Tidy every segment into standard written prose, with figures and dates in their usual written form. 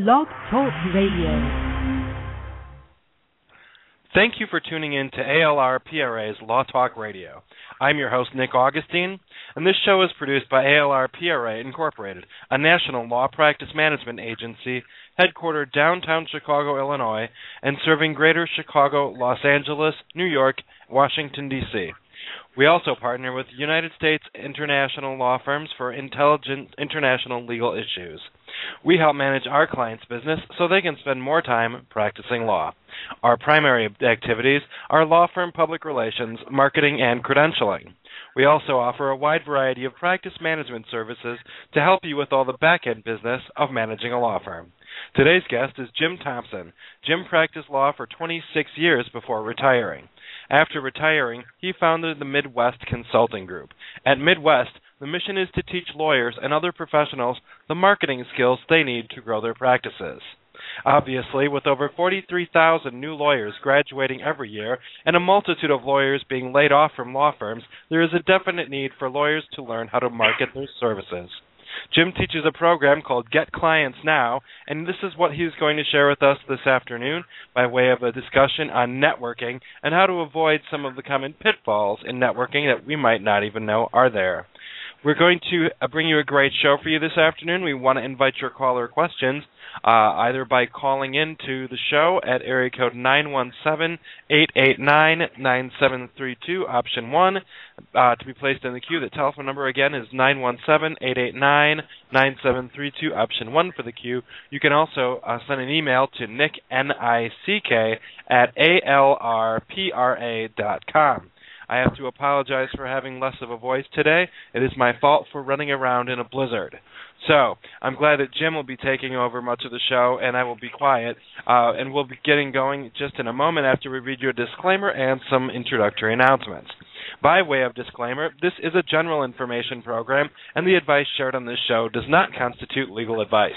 Law Talk Radio. Thank you for tuning in to ALR PRA's Law Talk Radio. I'm your host, Nick Augustine, and this show is produced by ALR PRA Incorporated, a national law practice management agency headquartered downtown Chicago, Illinois, and serving greater Chicago, Los Angeles, New York, Washington, D.C. We also partner with United States international law firms for intelligent international legal issues. We help manage our clients' business so they can spend more time practicing law. Our primary activities are law firm public relations, marketing, and credentialing. We also offer a wide variety of practice management services to help you with all the back-end business of managing a law firm. Today's guest is Jim Thompson. Jim practiced law for 26 years before retiring. After retiring, he founded the Midwest Consulting Group. At Midwest, the mission is to teach lawyers and other professionals the marketing skills they need to grow their practices. Obviously, with over 43,000 new lawyers graduating every year and a multitude of lawyers being laid off from law firms, there is a definite need for lawyers to learn how to market their services. Jim teaches a program called Get Clients Now, and this is what he's going to share with us this afternoon by way of a discussion on networking and how to avoid some of the common pitfalls in networking that we might not even know are there. We're going to bring you a great show for you this afternoon. We want to invite your caller questions either by calling in to the show at area code 917-889-9732, option 1. To be placed in the queue, the telephone number again is 917-889-9732, option 1 for the queue. You can also send an email to nick, N-I-C-K, at alrpra.com. I have to apologize for having less of a voice today. It is my fault for running around in a blizzard. So I'm glad that Jim will be taking over much of the show, and I will be quiet. And we'll be getting going just in a moment after we read your disclaimer and some introductory announcements. By way of disclaimer, this is a general information program, and the advice shared on this show does not constitute legal advice.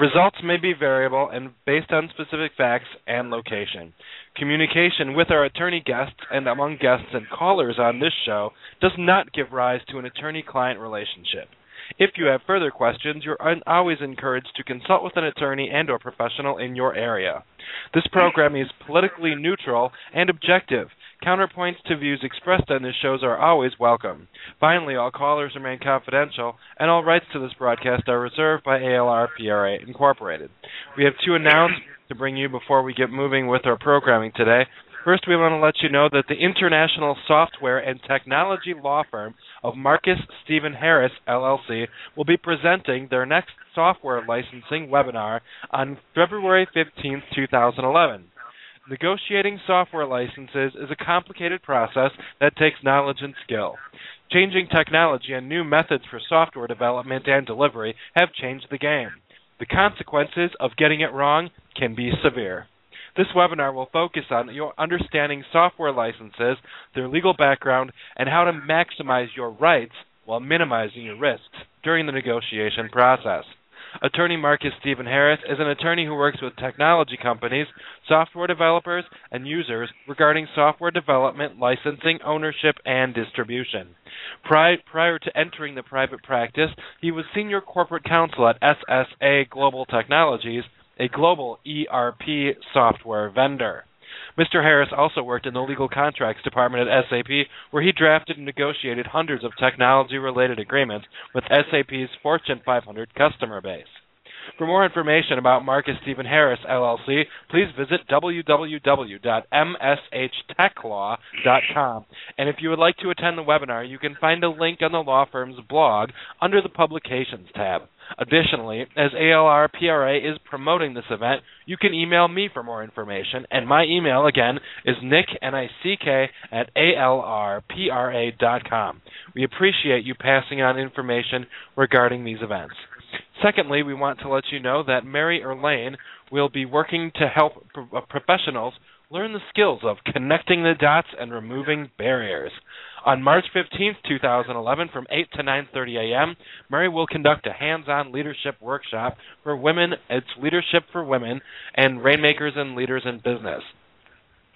Results may be variable and based on specific facts and location. Communication with our attorney guests and among guests and callers on this show does not give rise to an attorney-client relationship. If you have further questions, you're always encouraged to consult with an attorney and or professional in your area. This program is politically neutral and objective. Counterpoints to views expressed on this shows are always welcome. Finally, all callers remain confidential, and all rights to this broadcast are reserved by ALR PRA Incorporated. We have two announcements to bring you before we get moving with our programming today. First, we want to let you know that the international software and technology law firm of Marcus Stephen Harris, LLC, will be presenting their next software licensing webinar on February 15, 2011. Negotiating software licenses is a complicated process that takes knowledge and skill. Changing technology and new methods for software development and delivery have changed the game. The consequences of getting it wrong can be severe. This webinar will focus on your understanding software licenses, their legal background, and how to maximize your rights while minimizing your risks during the negotiation process. Attorney Marcus Stephen Harris is an attorney who works with technology companies, software developers, and users regarding software development, licensing, ownership, and distribution. Prior to entering the private practice, he was senior corporate counsel at SSA Global Technologies, a global ERP software vendor. Mr. Harris also worked in the legal contracts department at SAP, where he drafted and negotiated hundreds of technology-related agreements with SAP's Fortune 500 customer base. For more information about Marcus Stephen Harris, LLC, please visit www.mshtechlaw.com. And if you would like to attend the webinar, you can find a link on the law firm's blog under the Publications tab. Additionally, as ALR PRA is promoting this event, you can email me for more information, and my email, again, is nick, N-I-C-K, at alrpra.com. We appreciate you passing on information regarding these events. Secondly, we want to let you know that Mary Erlain will be working to help professionals learn the skills of connecting the dots and removing barriers. On March 15, 2011, from 8 to 9:30 a.m., Mary will conduct a hands-on leadership workshop for women. It's Leadership for Women and Rainmakers and Leaders in Business.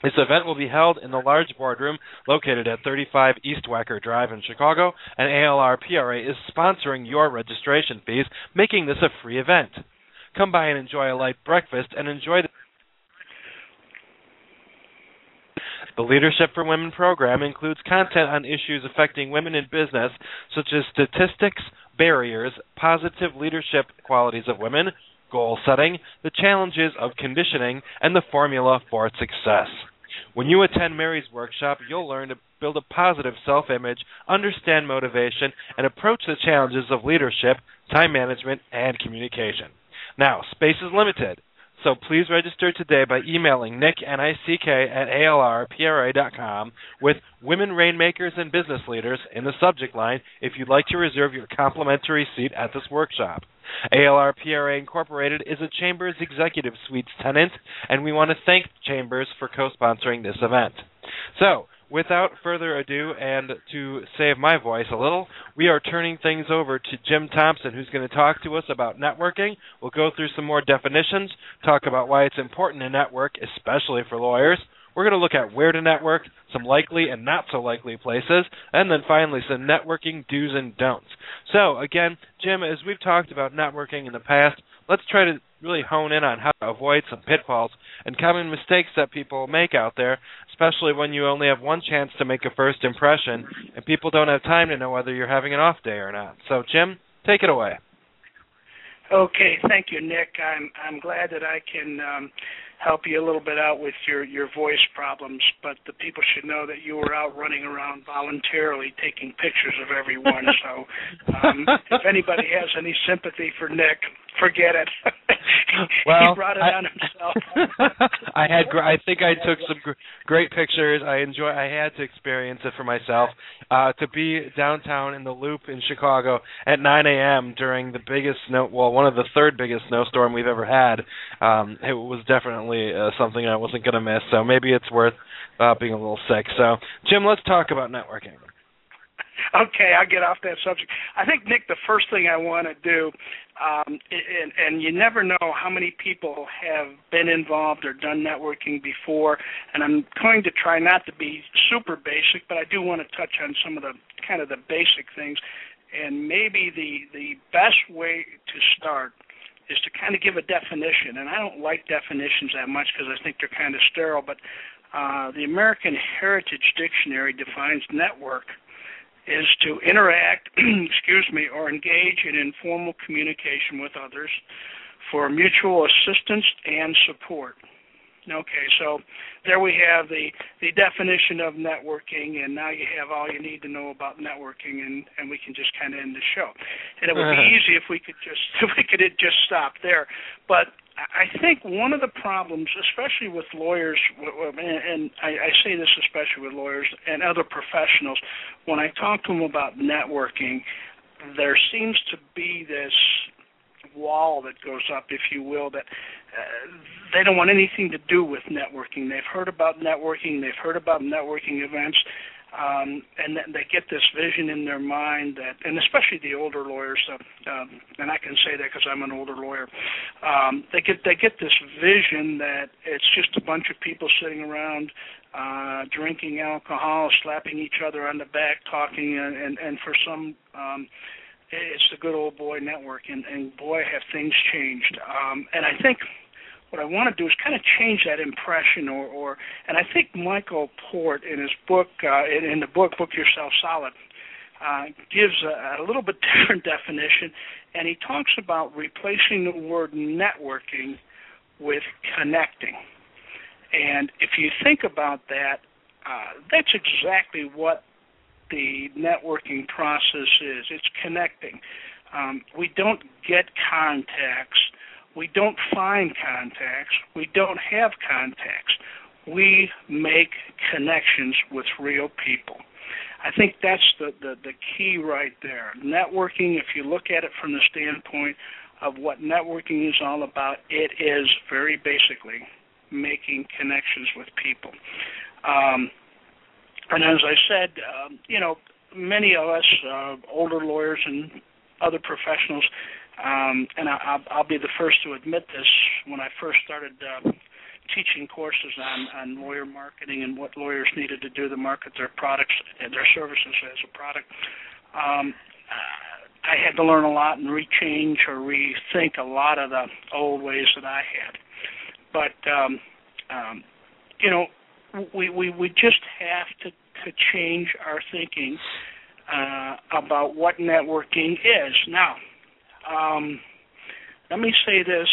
This event will be held in the large boardroom located at 35 East Wacker Drive in Chicago, and ALR PRA is sponsoring your registration fees, making this a free event. Come by and enjoy a light breakfast and enjoy The Leadership for Women program includes content on issues affecting women in business, such as statistics, barriers, positive leadership qualities of women, goal setting, the challenges of conditioning, and the formula for success. When you attend Mary's workshop, you'll learn to build a positive self-image, understand motivation, and approach the challenges of leadership, time management, and communication. Now, space is limited, so please register today by emailing nick@alrpra.com with Women Rainmakers and Business Leaders in the subject line if you'd like to reserve your complimentary seat at this workshop. ALR PRA Incorporated is a Chambers Executive Suites tenant, and we want to thank Chambers for co-sponsoring this event. So, without further ado, and to save my voice a little, we are turning things over to Jim Thompson, who's going to talk to us about networking. We'll go through some more definitions, talk about why it's important to network, especially for lawyers. We're going to look at where to network, some likely and not so likely places, and then finally some networking do's and don'ts. So, again, Jim, as we've talked about networking in the past, let's try to really hone in on how to avoid some pitfalls and common mistakes that people make out there, especially when you only have one chance to make a first impression and people don't have time to know whether you're having an off day or not. So, Jim, take it away. Okay, thank you, Nick. I'm glad that I can help you a little bit out with your voice problems, but the people should know that you were out running around voluntarily taking pictures of everyone. So if anybody has any sympathy for Nick, forget it. Well, he brought it on himself. I think I took some great pictures. I had to experience it for myself. To be downtown in the Loop in Chicago at 9 a.m. during the biggest one of the third biggest snowstorm we've ever had, it was definitely something I wasn't going to miss. So maybe it's worth being a little sick. So, Jim, let's talk about networking. Okay, I'll get off that subject. I think, Nick, the first thing I want to do, and you never know how many people have been involved or done networking before, and I'm going to try not to be super basic, but I do want to touch on some of the kind of the basic things. And maybe the best way to start is to kind of give a definition. And I don't like definitions that much because I think they're kind of sterile, but the American Heritage Dictionary defines network is to interact, or engage in informal communication with others for mutual assistance and support. Okay, so there we have the definition of networking, and now you have all you need to know about networking, and we can just kind of end the show. And it would be easy if we could just stop there. But I think one of the problems, especially with lawyers, and I say this especially with lawyers and other professionals, when I talk to them about networking, there seems to be this wall that goes up, if you will, that they don't want anything to do with networking. They've heard about networking. They've heard about networking events, and they get this vision in their mind that, and especially the older lawyers, and I can say that because I'm an older lawyer, they get this vision that it's just a bunch of people sitting around drinking alcohol, slapping each other on the back, talking, and for some it's the good old boy network, and boy, have things changed. And I think what I want to do is kind of change that impression, and I think Michael Port in his book, in the Book Yourself Solid, gives a little bit different definition, and he talks about replacing the word networking with connecting. And if you think about that, that's exactly what the networking process is. It's connecting. We don't get contacts. We don't find contacts. We don't have contacts. We make connections with real people. I think that's the key right there. Networking, if you look at it from the standpoint of what networking is all about, it is very basically making connections with people. And as I said, many of us, older lawyers and other professionals, and I'll be the first to admit this, when I first started teaching courses on lawyer marketing and what lawyers needed to do to market their products and their services as a product, I had to learn a lot and rechange or rethink a lot of the old ways that I had. But, you know, we just have to change our thinking about what networking is. Now, let me say this.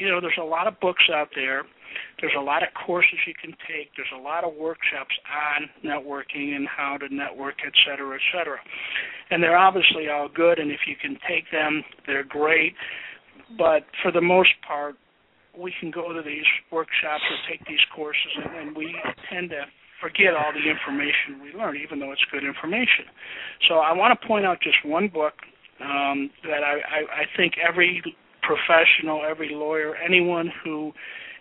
You know, there's a lot of books out there. There's a lot of courses you can take. There's a lot of workshops on networking and how to network, et cetera, et cetera. And they're obviously all good, and if you can take them, they're great. But for the most part, we can go to these workshops or take these courses, and we tend to forget all the information we learn, even though it's good information. So I want to point out just one book that I think every professional, every lawyer, anyone who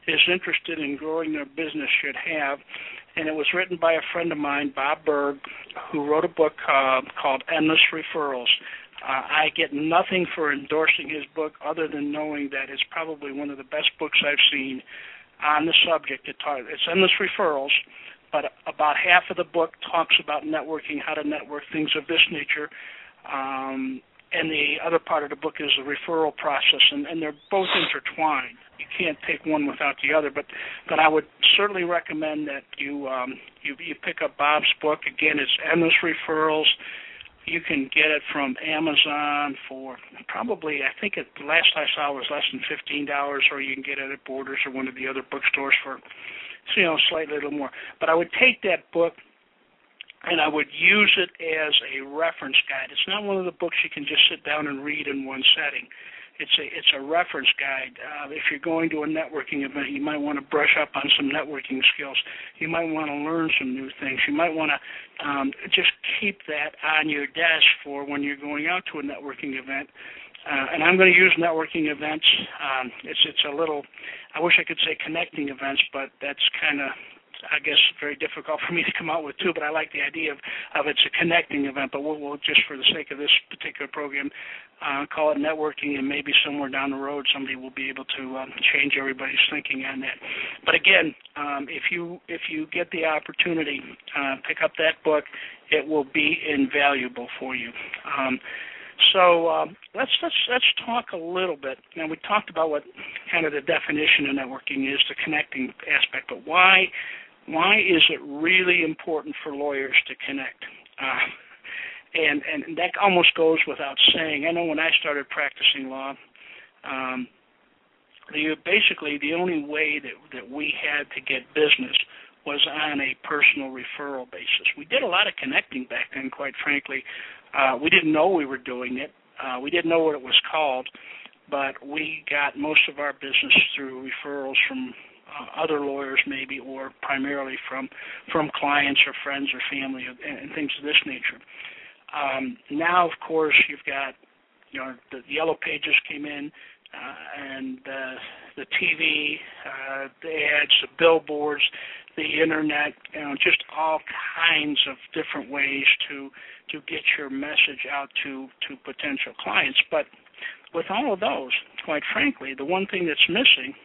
is interested in growing their business should have. And it was written by a friend of mine, Bob Berg, who wrote a book called Endless Referrals. I get nothing for endorsing his book other than knowing that it's probably one of the best books I've seen on the subject. It's Endless Referrals, but about half of the book talks about networking, how to network, things of this nature. And the other part of the book is the referral process, and they're both intertwined. You can't take one without the other, but I would certainly recommend that you you pick up Bob's book. Again, it's Endless Referrals. You can get it from Amazon for probably, I think it last I saw was less than $15, or you can get it at Borders or one of the other bookstores for, you know, slightly a little more. But I would take that book and I would use it as a reference guide. It's not one of the books you can just sit down and read in one setting. It's a reference guide. If you're going to a networking event, you might want to brush up on some networking skills. You might want to learn some new things. You might want to just keep that on your desk for when you're going out to a networking event. And I'm going to use networking events. It's a little, I wish I could say connecting events, but that's kind of, I guess, very difficult for me to come out with too, but I like the idea of it's a connecting event, but we'll just for the sake of this particular program call it networking, and maybe somewhere down the road somebody will be able to change everybody's thinking on that. But again, if you get the opportunity, pick up that book. It will be invaluable for you. So let's talk a little bit. Now, we talked about what kind of the definition of networking is, the connecting aspect, but why is it really important for lawyers to connect? And that almost goes without saying. I know when I started practicing law, basically the only way that we had to get business was on a personal referral basis. We did a lot of connecting back then, quite frankly. We didn't know we were doing it. We didn't know what it was called, but we got most of our business through referrals from other lawyers maybe, or primarily from clients or friends or family and things of this nature. Now, of course, you've got, you know, the Yellow Pages came in, and the TV, the ads, the billboards, the internet, you know, just all kinds of different ways to get your message out to potential clients. But with all of those, quite frankly, the one thing that's missing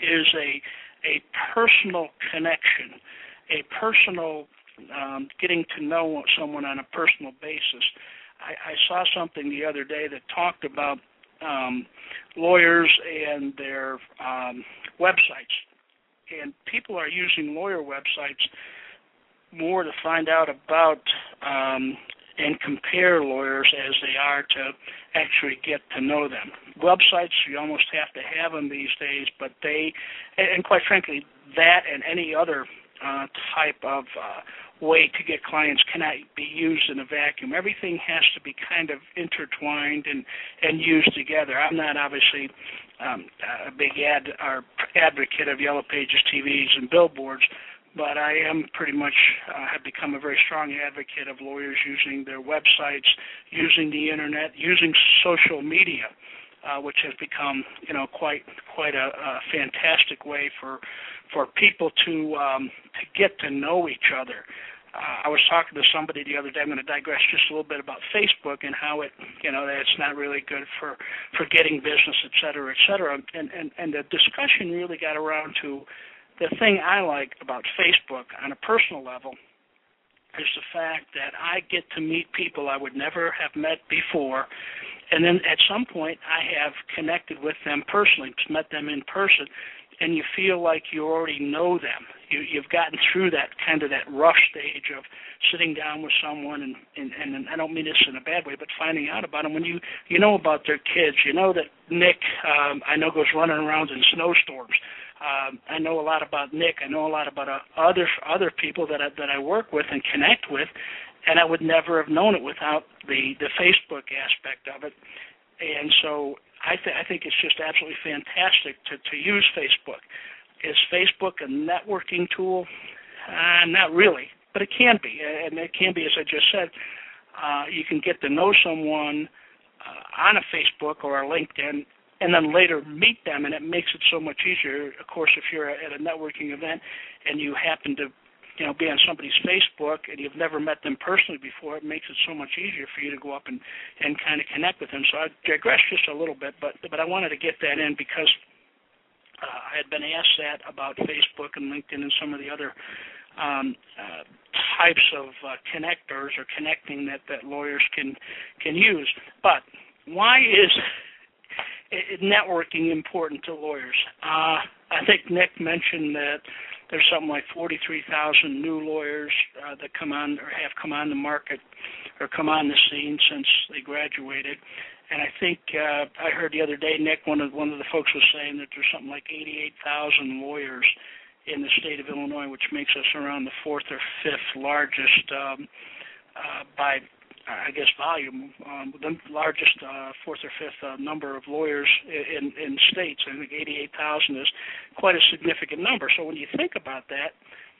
is a personal connection, a personal getting to know someone on a personal basis. I saw something the other day that talked about lawyers and their websites. And people are using lawyer websites more to find out about and compare lawyers as they are to actually get to know them. Websites, you almost have to have them these days, but and quite frankly, that and any other type of way to get clients cannot be used in a vacuum. Everything has to be kind of intertwined and used together. I'm not obviously a big advocate of Yellow Pages, TVs, and billboards, but I am pretty much have become a very strong advocate of lawyers using their websites, using the internet, using social media, which has become, you know, quite a fantastic way for people to get to know each other. I was talking to somebody the other day. I'm going to digress just a little bit about Facebook and how it, you know, that it's not really good for getting business, et cetera, et cetera. And the discussion really got around to the thing I like about Facebook on a personal level is the fact that I get to meet people I would never have met before, and then at some point I have connected with them personally, met them in person, and you feel like you already know them. You've gotten through that kind of that rough stage of sitting down with someone, and I don't mean this in a bad way, but finding out about them. When you know about their kids, you know that Nick, I know, goes running around in snowstorms. I know a lot about Nick. I know a lot about other people that I work with and connect with, and I would never have known it without the Facebook aspect of it. And so I think it's just absolutely fantastic to use Facebook. Is Facebook a networking tool? Not really, but it can be. And it can be, as I just said, you can get to know someone on a Facebook or a LinkedIn and then later meet them, and it makes it so much easier. Of course, if you're at a networking event and you happen to be on somebody's Facebook and you've never met them personally before, it makes it so much easier for you to go up and kind of connect with them. So I digress just a little bit, but I wanted to get that in because I had been asked that about Facebook and LinkedIn and some of the other types of connectors or connecting that lawyers can use. But why is networking important to lawyers? I think Nick mentioned that there's something like 43,000 new lawyers that come on or have come on the market or come on the scene since they graduated. And I think I heard the other day, Nick, one of the folks was saying that there's something like 88,000 lawyers in the state of Illinois, which makes us around the fourth or fifth largest by, I guess, volume, the largest fourth or fifth number of lawyers in states. I think 88,000 is quite a significant number. So when you think about that,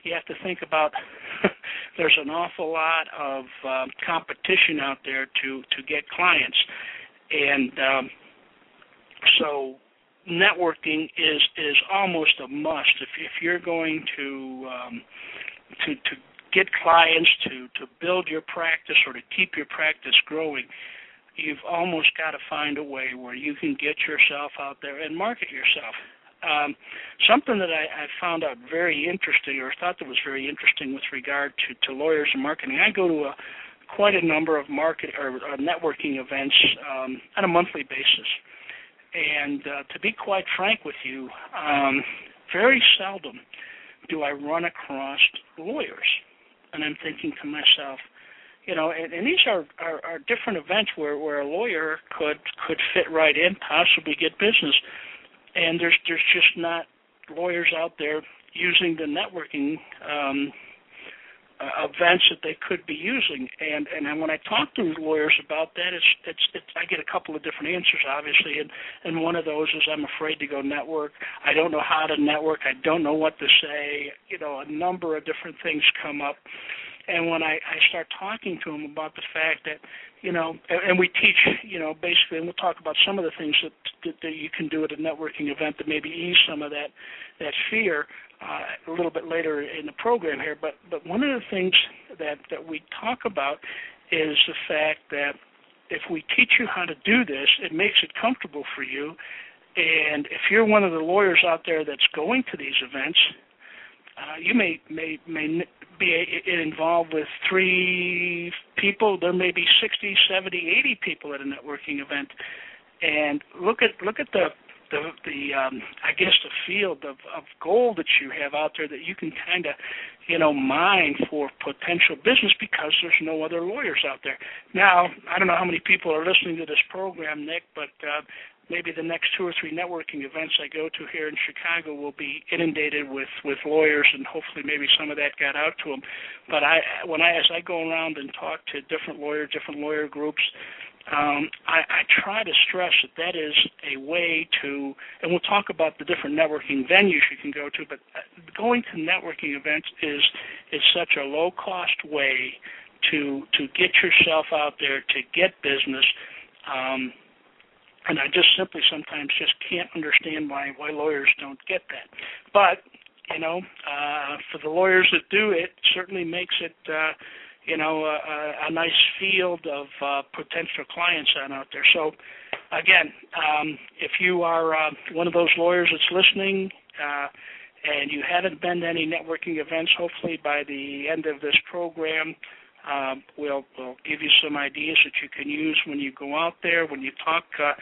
you have to think about there's an awful lot of competition out there to get clients. And so networking is almost a must. If you're going to get clients, to build your practice or to keep your practice growing, you've almost got to find a way where you can get yourself out there and market yourself. Something that I found out very interesting, or thought that was very interesting with regard to lawyers and marketing, I go to quite a number of market or networking events on a monthly basis. And to be quite frank with you, very seldom do I run across lawyers. And I'm thinking to myself, and these are different events where a lawyer could fit right in, possibly get business. And there's just not lawyers out there using the networking events that they could be using, and when I talk to lawyers about that, it's I get a couple of different answers, obviously, and one of those is I'm afraid to go network. I don't know how to network. I don't know what to say. A number of different things come up, and when I start talking to them about the fact that and we teach basically, and we'll talk about some of the things that you can do at a networking event that maybe ease some of that fear. A little bit later in the program here, but one of the things that we talk about is the fact that if we teach you how to do this, it makes it comfortable for you. And if you're one of the lawyers out there that's going to these events, you may be involved with 3 people. There may be 60, 70, 80 people at a networking event. And look at the I guess the field of gold that you have out there that you can kind of mine for potential business because there's no other lawyers out there. Now, I don't know how many people are listening to this program, Nick, but maybe the next 2 or 3 networking events I go to here in Chicago will be inundated with lawyers, and hopefully maybe some of that got out to them. But as I go around and talk to different lawyer groups, I try to stress that is a way to, and we'll talk about the different networking venues you can go to, but going to networking events is such a low-cost way to get yourself out there, to get business. And I just simply sometimes just can't understand why lawyers don't get that. But, for the lawyers that do, it certainly makes it a nice field of potential clients out there. So, again, if you are one of those lawyers that's listening and you haven't been to any networking events, hopefully by the end of this program, we'll give you some ideas that you can use when you go out there, when you talk to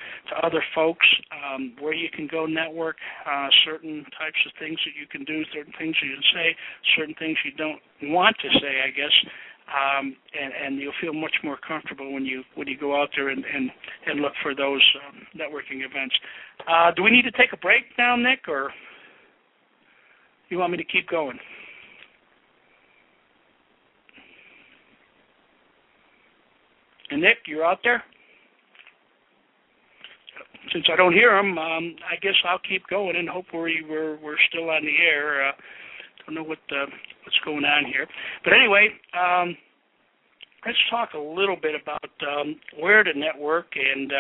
other folks, where you can go network, certain types of things that you can do, certain things you can say, certain things you don't want to say, I guess, and you'll feel much more comfortable when you go out there and look for those networking events. Do we need to take a break now, Nick, or you want me to keep going? And Nick, you're out there? Since I don't hear him, I guess I'll keep going and hope we're still on the air. Don't know what's going on here. But anyway, let's talk a little bit about where to network and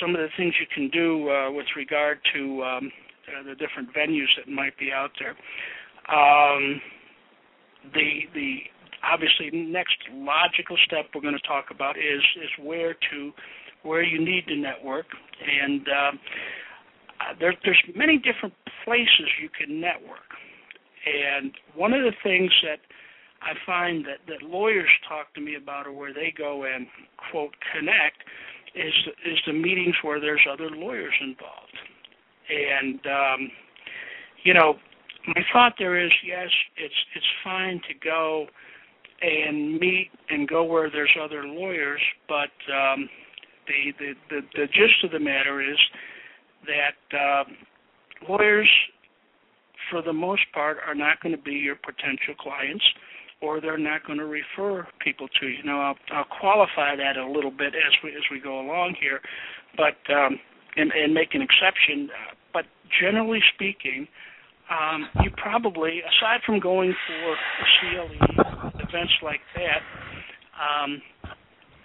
some of the things you can do with regard to the different venues that might be out there. The obviously next logical step we're going to talk about is where you need to network, and there's many different places you can network. And one of the things that I find that lawyers talk to me about, or where they go and, quote, connect, is the meetings where there's other lawyers involved. And, my thought there is, yes, it's fine to go and meet and go where there's other lawyers, but the gist of the matter is that lawyers, for the most part, are not going to be your potential clients, or they're not going to refer people to you. Now, I'll qualify that a little bit as we go along here, but and make an exception. But generally speaking, you probably, aside from going for CLE events like that,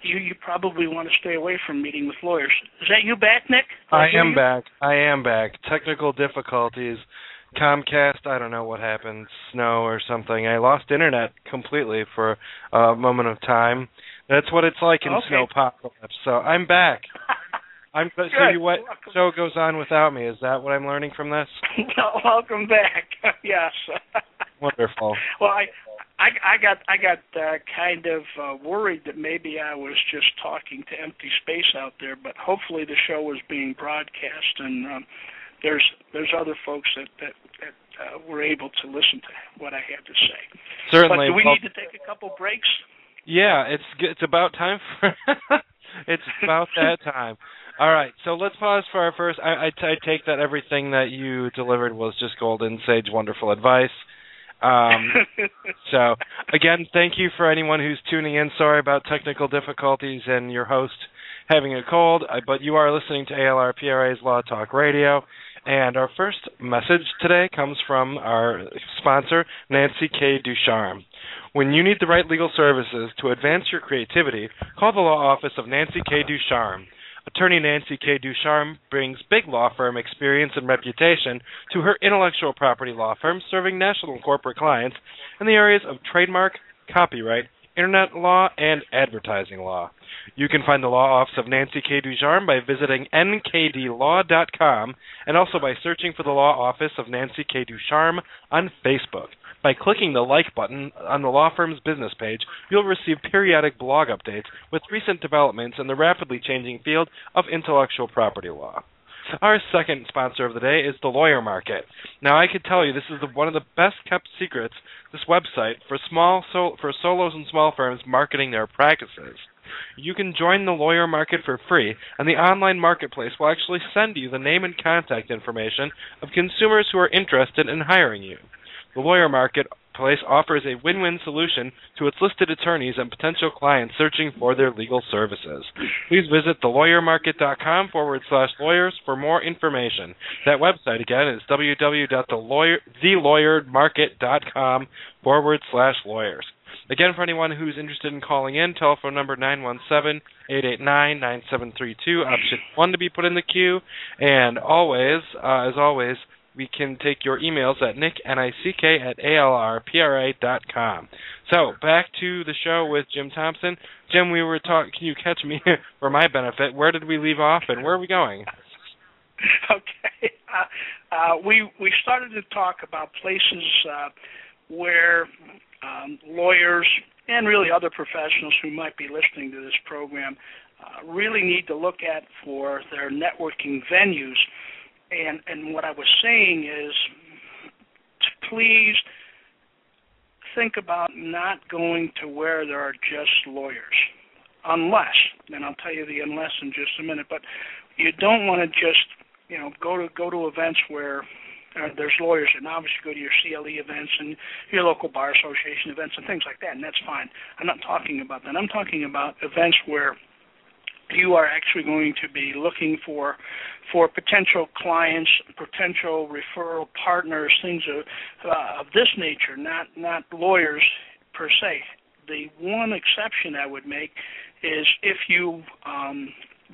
you probably want to stay away from meeting with lawyers. Is that you back, Nick? I am back. Technical difficulties. Comcast, I don't know what happened, snow or something. I lost internet completely for a moment of time. That's what it's like in snowpocalypse. So I'm back. What show goes on without me? Is that what I'm learning from this? No, welcome back. Yes. Wonderful. Well, I got kind of worried that maybe I was just talking to empty space out there, but hopefully the show was being broadcast, and there's other folks that were able to listen to what I had to say. Certainly. But do we need to take a couple breaks? Yeah, it's about time for it's about that time. All right, so let's pause for our first. I take that everything that you delivered was just golden sage, wonderful advice. So, again, thank you for anyone who's tuning in. Sorry about technical difficulties and your host having a cold, but you are listening to ALR PRA's Law Talk Radio. And our first message today comes from our sponsor, Nancy K. Ducharme. When you need the right legal services to advance your creativity, call the law office of Nancy K. Ducharme. Attorney Nancy K. Ducharme brings big law firm experience and reputation to her intellectual property law firm, serving national and corporate clients in the areas of trademark, copyright, internet law, and advertising law. You can find the law office of Nancy K. Ducharme by visiting nkdlaw.com and also by searching for the law office of Nancy K. Ducharme on Facebook. By clicking the like button on the law firm's business page, you'll receive periodic blog updates with recent developments in the rapidly changing field of intellectual property law. Our second sponsor of the day is The Lawyer Market. Now, I could tell you this is one of the best-kept secrets, this website, for solos and small firms marketing their practices. You can join The Lawyer Market for free, and the online marketplace will actually send you the name and contact information of consumers who are interested in hiring you. The Lawyer Marketplace offers a win-win solution to its listed attorneys and potential clients searching for their legal services. Please visit thelawyermarket.com/lawyers for more information. That website, again, is www.thelawyermarket.com/lawyers. Again, for anyone who's interested in calling in, telephone number 917-889-9732, option 1 to be put in the queue. And always, as always, we can take your emails at nick@alrpra.com. So back to the show with Jim Thompson. Jim, we were talking. Can you catch me for my benefit? Where did we leave off, and where are we going? Okay. we started to talk about places where lawyers and really other professionals who might be listening to this program really need to look at for their networking venues. And what I was saying is to please think about not going to where there are just lawyers, unless, and I'll tell you the unless in just a minute, but you don't want to just, you know, go to events where there's lawyers, and obviously go to your CLE events and your local bar association events and things like that, and that's fine. I'm not talking about that. I'm talking about events where you are actually going to be looking for potential clients, potential referral partners, things of this nature, not lawyers per se. The one exception I would make is if you,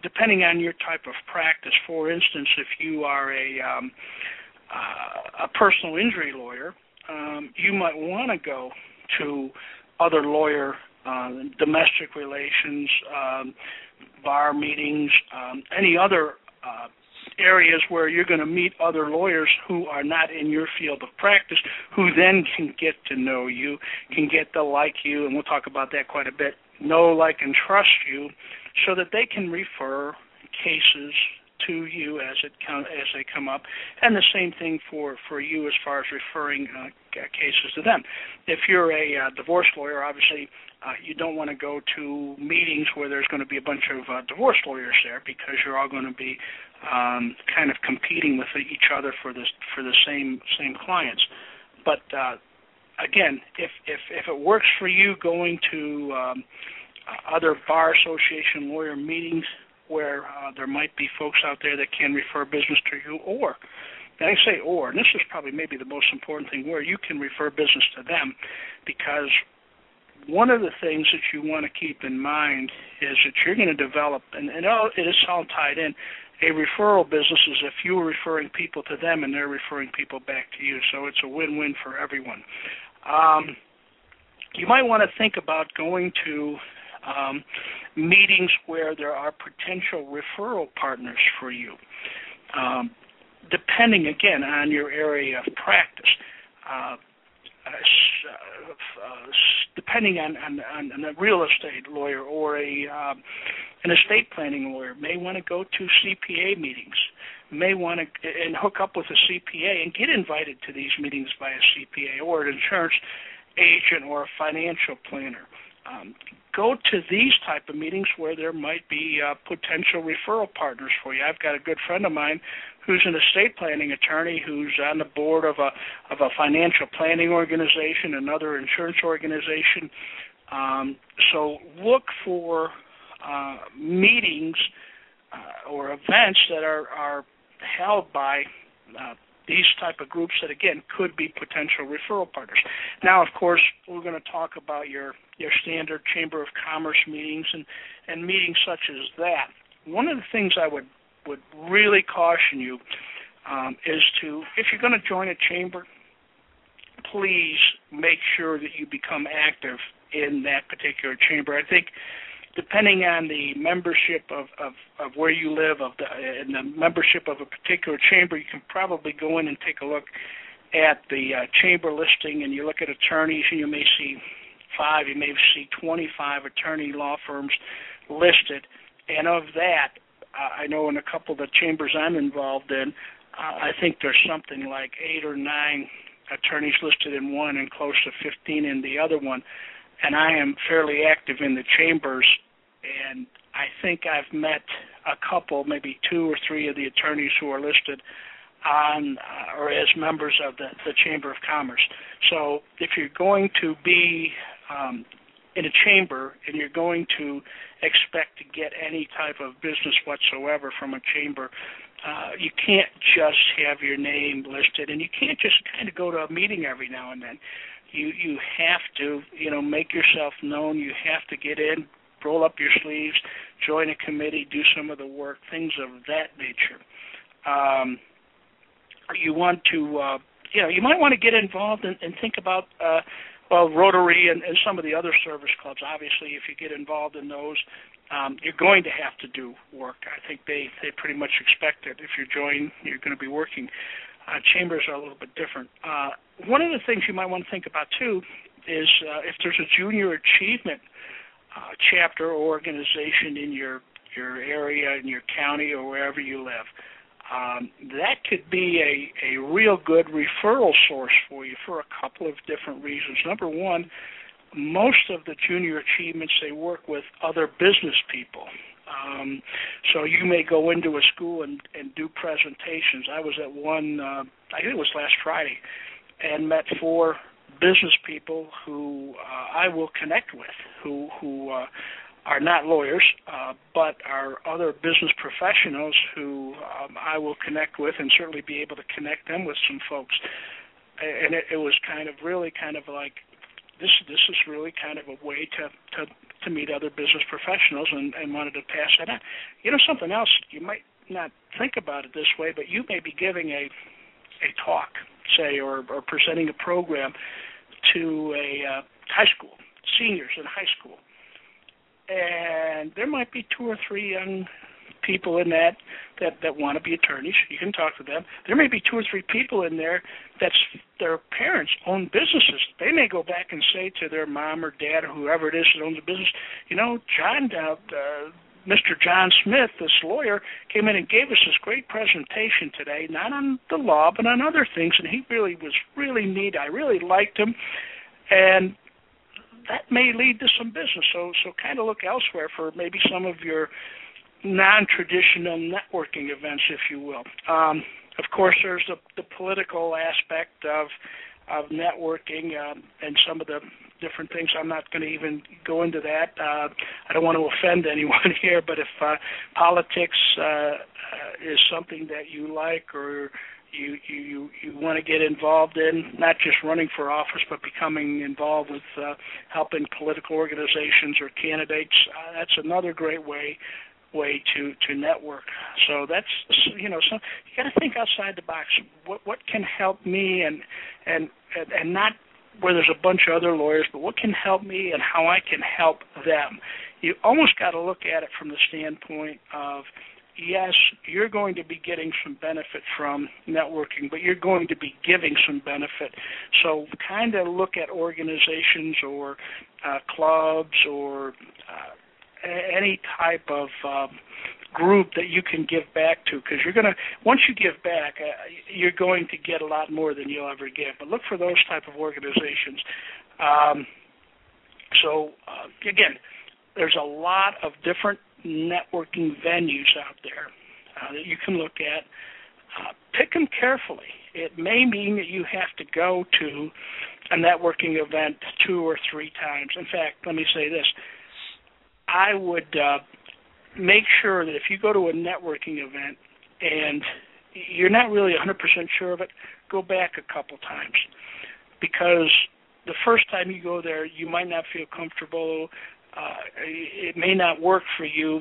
depending on your type of practice, for instance, if you are a personal injury lawyer, you might want to go to other lawyer domestic relations, bar meetings, any other areas where you're going to meet other lawyers who are not in your field of practice, who then can get to know you, can get to like you, and we'll talk about that quite a bit, know, like, and trust you, so that they can refer cases to you as they come up, and the same thing for you as far as referring cases to them. If you're a divorce lawyer, obviously you don't want to go to meetings where there's going to be a bunch of divorce lawyers there, because you're all going to be kind of competing with each other for the same clients. But again, if it works for you, going to other bar association lawyer meetings, where there might be folks out there that can refer business to you, or, and I say or, and this is probably maybe the most important thing, where you can refer business to them, because one of the things that you want to keep in mind is that you're going to develop, and it is all tied in, a referral business is if you are referring people to them and they're referring people back to you, so it's a win-win for everyone. You might want to think about going to meetings where there are potential referral partners for you, depending, again, on your area of practice, depending on a real estate lawyer or an estate planning lawyer, may want to go to CPA meetings, may want to and hook up with a CPA and get invited to these meetings by a CPA or an insurance agent or a financial planner. Go to these type of meetings where there might be potential referral partners for you. I've got a good friend of mine who's an estate planning attorney who's on the board of a financial planning organization, another insurance organization. So look for meetings or events that are held by these type of groups that, again, could be potential referral partners. Now, of course, we're going to talk about your standard Chamber of Commerce meetings and meetings such as that. One of the things I would really caution you is to, if you're going to join a chamber, please make sure that you become active in that particular chamber. I think depending on the membership of where you live and the membership of a particular chamber, you can probably go in and take a look at the chamber listing, and you look at attorneys, and you may see 5, you may see 25 attorney law firms listed. And of that, I know in a couple of the chambers I'm involved in, I think there's something like 8 or 9 attorneys listed in one and close to 15 in the other one. And I am fairly active in the chambers, and I think I've met a couple, maybe 2 or 3 of the attorneys who are listed on or as members of the Chamber of Commerce. So if you're going to be in a chamber and you're going to expect to get any type of business whatsoever from a chamber, you can't just have your name listed, and you can't just kind of go to a meeting every now and then. You have to, you know, make yourself known. You have to get in, roll up your sleeves, join a committee, do some of the work, things of that nature. You want to, you might want to get involved and think about, Rotary and some of the other service clubs. Obviously, if you get involved in those, you're going to have to do work. I think they pretty much expect it. If you join, you're going to be working. Chambers are a little bit different. One of the things you might want to think about, too, is if there's a junior achievement chapter or organization in your area, in your county, or wherever you live, that could be a real good referral source for you for a couple of different reasons. Number one, most of the junior achievements, they work with other business people. So you may go into a school and do presentations. I was at one, I think it was last Friday, and met four business people who I will connect with, who are not lawyers, but are other business professionals who I will connect with and certainly be able to connect them with some folks. And it was kind of like, this is really kind of a way to meet other business professionals, and wanted to pass that on. You know, something else, you might not think about it this way, but you may be giving a talk, say, or presenting a program to a high school, seniors in high school. And there might be two or three young people in that want to be attorneys. You can talk to them. There may be two or three people in there that their parents own businesses. They may go back and say to their mom or dad or whoever it is that owns a business, you know, Mr. John Smith, this lawyer, came in and gave us this great presentation today, not on the law but on other things, and he really was really neat. I really liked him. And that may lead to some business. So kind of look elsewhere for maybe some of your non-traditional networking events, if you will. Of course, there's the political aspect of networking and some of the different things. I'm not going to even go into that. I don't want to offend anyone here, but if politics is something that you like or you want to get involved in, not just running for office, but becoming involved with helping political organizations or candidates, that's another great way to network. So that's, you know, so you got to think outside the box. What can help me, and not where there's a bunch of other lawyers, but what can help me and how I can help them. You almost got to look at it from the standpoint of, yes, you're going to be getting some benefit from networking, but you're going to be giving some benefit. So kind of look at organizations or clubs or any type of group that you can give back to, because you're going to, once you give back, you're going to get a lot more than you'll ever give. But look for those type of organizations. Again, there's a lot of different networking venues out there that you can look at. Pick them carefully. It may mean that you have to go to a networking event 2 or 3 times. In fact, let me say this. I would make sure that if you go to a networking event and you're not really 100% sure of it, go back a couple times, because the first time you go there, you might not feel comfortable. It may not work for you.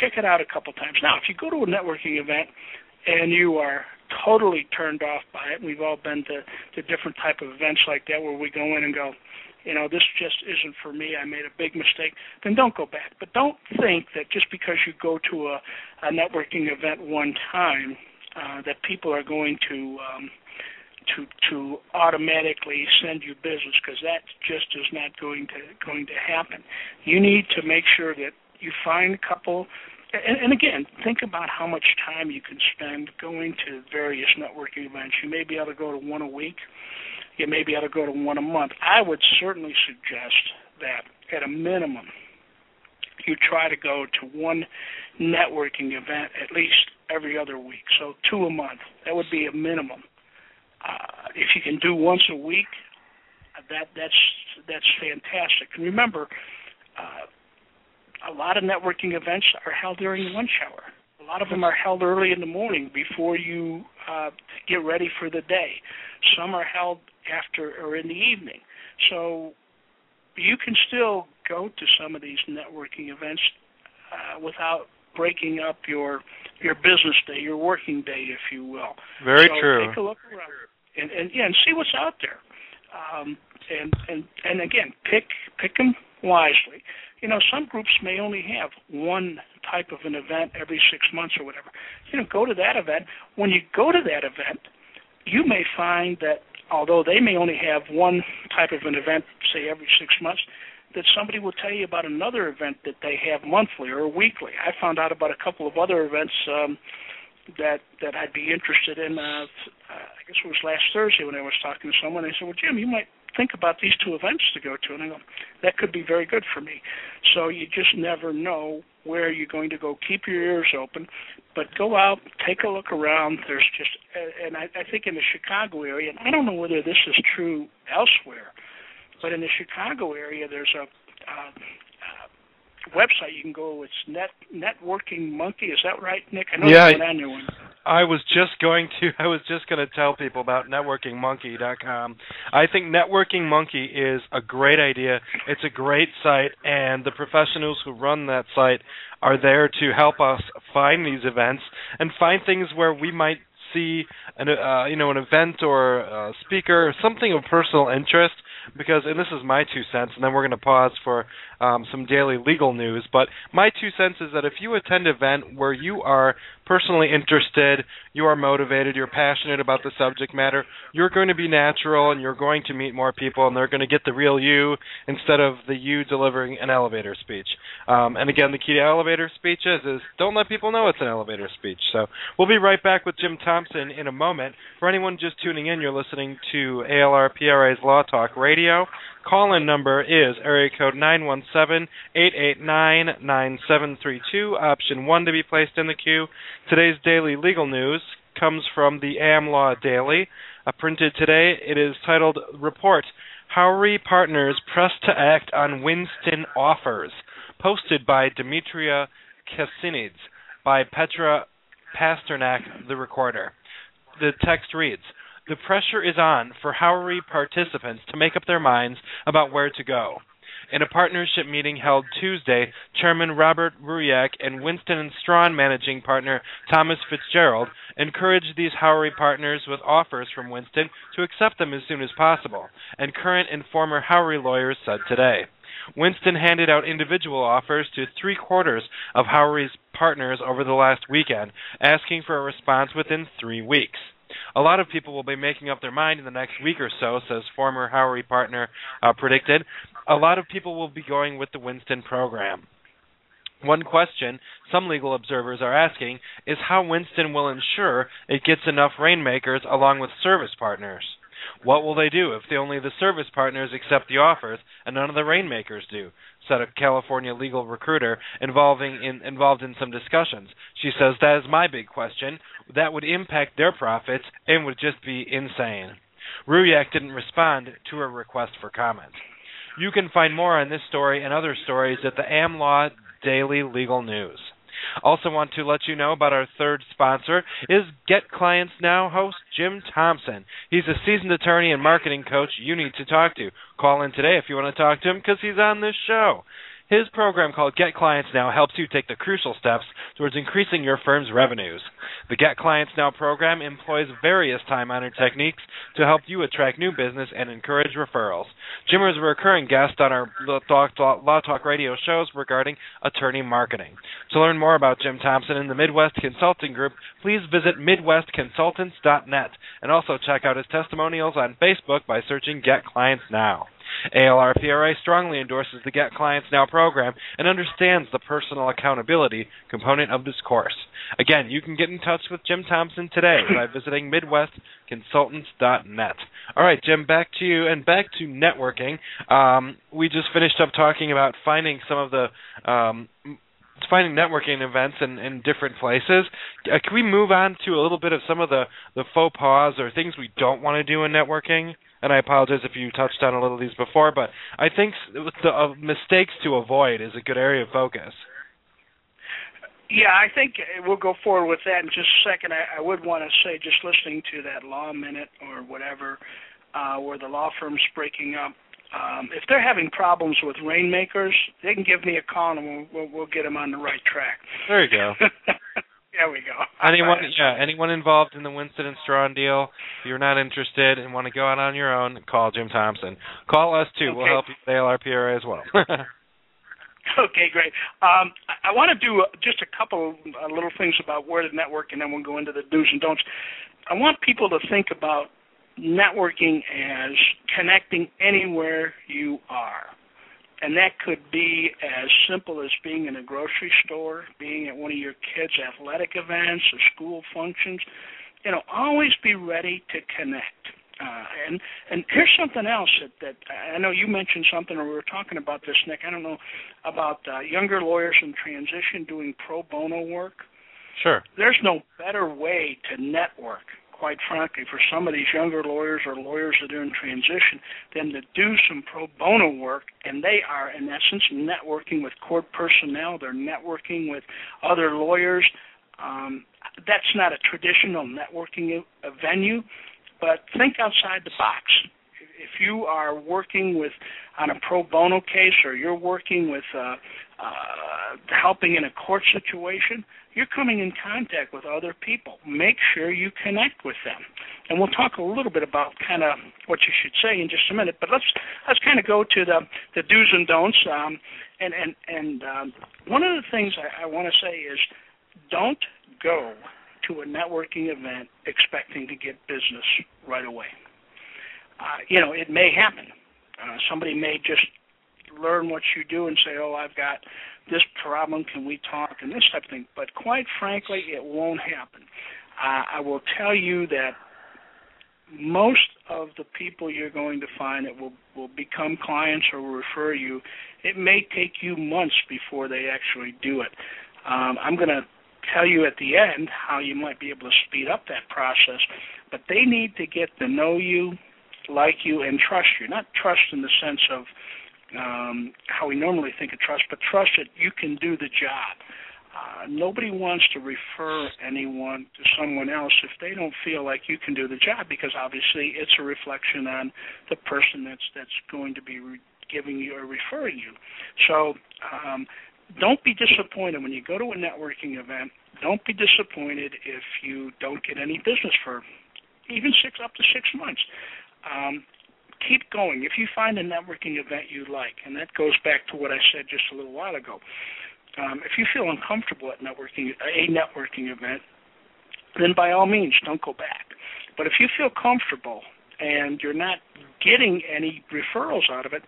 Check it out a couple times. Now, if you go to a networking event and you are totally turned off by it, and we've all been to different type of events like that where we go in and go, you know, this just isn't for me, I made a big mistake, then don't go back. But don't think that just because you go to a networking event one time that people are going to automatically send you business, because that just is not going to happen. You need to make sure that you find a couple, and again, think about how much time you can spend going to various networking events. You may be able to go to one a week. You may be able to go to one a month. I would certainly suggest that at a minimum you try to go to one networking event at least every other week, so 2 a month. That would be a minimum. If you can do once a week, that's fantastic. And remember, a lot of networking events are held during lunch hour. A lot of them are held early in the morning before you get ready for the day. Some are held after or in the evening. So you can still go to some of these networking events without breaking up your business day, your working day, if you will. Very true. Take a look around and see what's out there. And again, pick them wisely. You know, some groups may only have one type of an event every 6 months or whatever. You know, go to that event. When you go to that event, you may find that although they may only have one type of an event, say every 6 months, that somebody will tell you about another event that they have monthly or weekly. I found out about a couple of other events that I'd be interested in. I guess it was last Thursday when I was talking to someone. They said, well, Jim, you might think about these two events to go to. And I go, that could be very good for me. So you just never know where you're going to go. Keep your ears open, but go out, take a look around. There's just, and I think in the Chicago area, and I don't know whether this is true elsewhere, but in the Chicago area, there's a website you can go. It's Networking Monkey. Is that right, Nick? I know that's an annual one. I was just going to tell people about networkingmonkey.com. I think Networking Monkey is a great idea. It's a great site, and the professionals who run that site are there to help us find these events and find things where we might see an event or a speaker or something of personal interest. Because, and this is my 2 cents, and then we're going to pause for some daily legal news, but my 2 cents is that if you attend an event where you are personally interested, you are motivated, you're passionate about the subject matter, you're going to be natural and you're going to meet more people and they're going to get the real you instead of the you delivering an elevator speech. And again, the key to elevator speeches is don't let people know it's an elevator speech. So we'll be right back with Jim Thompson in a moment. For anyone just tuning in, you're listening to ALR PRA's Law Talk Radio. Call-in number is area code 917-889-9732, option 1 to be placed in the queue. Today's daily legal news comes from the AmLaw Daily. Printed today, it is titled, Report, Howrey Partners Pressed to Act on Winston Offers, posted by Demetria Kassinides, by Petra Pasternak, the recorder. The text reads, the pressure is on for Howrey participants to make up their minds about where to go. In a partnership meeting held Tuesday, Chairman Robert Ruyak and Winston & Strawn managing partner Thomas Fitzgerald encouraged these Howrey partners with offers from Winston to accept them as soon as possible, and current and former Howrey lawyers said today. Winston handed out individual offers to three-quarters of Howrey's partners over the last weekend, asking for a response within 3 weeks. A lot of people will be making up their mind in the next week or so, says former Howrey partner predicted. A lot of people will be going with the Winston program. One question some legal observers are asking is how Winston will ensure it gets enough rainmakers along with service partners. What will they do if only the service partners accept the offers and none of the rainmakers do, said a California legal recruiter involved in some discussions. She says, that is my big question. That would impact their profits and would just be insane. Ruyak didn't respond to a request for comment. You can find more on this story and other stories at the AmLaw Daily Legal News. Also want to let you know about our third sponsor is Get Clients Now host Jim Thompson. He's a seasoned attorney and marketing coach you need to talk to. Call in today if you want to talk to him because he's on this show. His program called Get Clients Now helps you take the crucial steps towards increasing your firm's revenues. The Get Clients Now program employs various time-honored techniques to help you attract new business and encourage referrals. Jim is a recurring guest on our Law Talk Radio shows regarding attorney marketing. To learn more about Jim Thompson and the Midwest Consulting Group, please visit midwestconsultants.net and also check out his testimonials on Facebook by searching Get Clients Now. ALR PRA strongly endorses the Get Clients Now program and understands the personal accountability component of this course. Again, you can get in touch with Jim Thompson today by visiting MidwestConsultants.net. All right, Jim, back to you and back to networking. We just finished up talking about finding some of the finding networking events in different places. Can we move on to a little bit of some of the faux pas or things we don't want to do in networking? And I apologize if you touched on a little of these before, but I think the mistakes to avoid is a good area of focus. Yeah, I think we'll go forward with that in just a second. I would want to say just listening to that Law Minute or whatever where the law firm's breaking up, if they're having problems with rainmakers, they can give me a call and we'll get them on the right track. There you go. There we go. Anyone involved in the Winston & Strawn deal, if you're not interested and want to go out on your own, call Jim Thompson. Call us, too. Okay. We'll help you with ALR PRA as well. Okay, great. I want to do just a couple little things about where to network, and then we'll go into the do's and don'ts. I want people to think about networking as connecting anywhere you are. And that could be as simple as being in a grocery store, being at one of your kids' athletic events or school functions. You know, always be ready to connect. And here's something else that I know you mentioned something, or we were talking about this, Nick. I don't know, about younger lawyers in transition doing pro bono work. Sure. There's no better way to network, quite frankly, for some of these younger lawyers or lawyers that are in transition than to do some pro bono work, and they are, in essence, networking with court personnel. They're networking with other lawyers. That's not a traditional networking venue, but think outside the box. If you are working with on a pro bono case, or you're working with helping in a court situation, you're coming in contact with other people. Make sure you connect with them. And we'll talk a little bit about kind of what you should say in just a minute, but let's kind of go to the do's and don'ts. One of the things I want to say is don't go to a networking event expecting to get business right away. You know, it may happen. Somebody may just learn what you do and say, oh, I've got this problem, can we talk, and this type of thing. But quite frankly, it won't happen. I will tell you that most of the people you're going to find that will become clients or will refer you, it may take you months before they actually do it. I'm going to tell you at the end how you might be able to speed up that process, but they need to get to know you, like you, and trust you. Not trust in the sense of how we normally think of trust, but trust that you can do the job. Nobody wants to refer anyone to someone else if they don't feel like you can do the job, because obviously it's a reflection on the person that's going to be giving you or referring you. So don't be disappointed when you go to a networking event. Don't be disappointed if you don't get any business for even up to six months. Keep going. If you find a networking event you like, and that goes back to what I said just a little while ago, if you feel uncomfortable at a networking event, then by all means, don't go back. But if you feel comfortable and you're not getting any referrals out of it,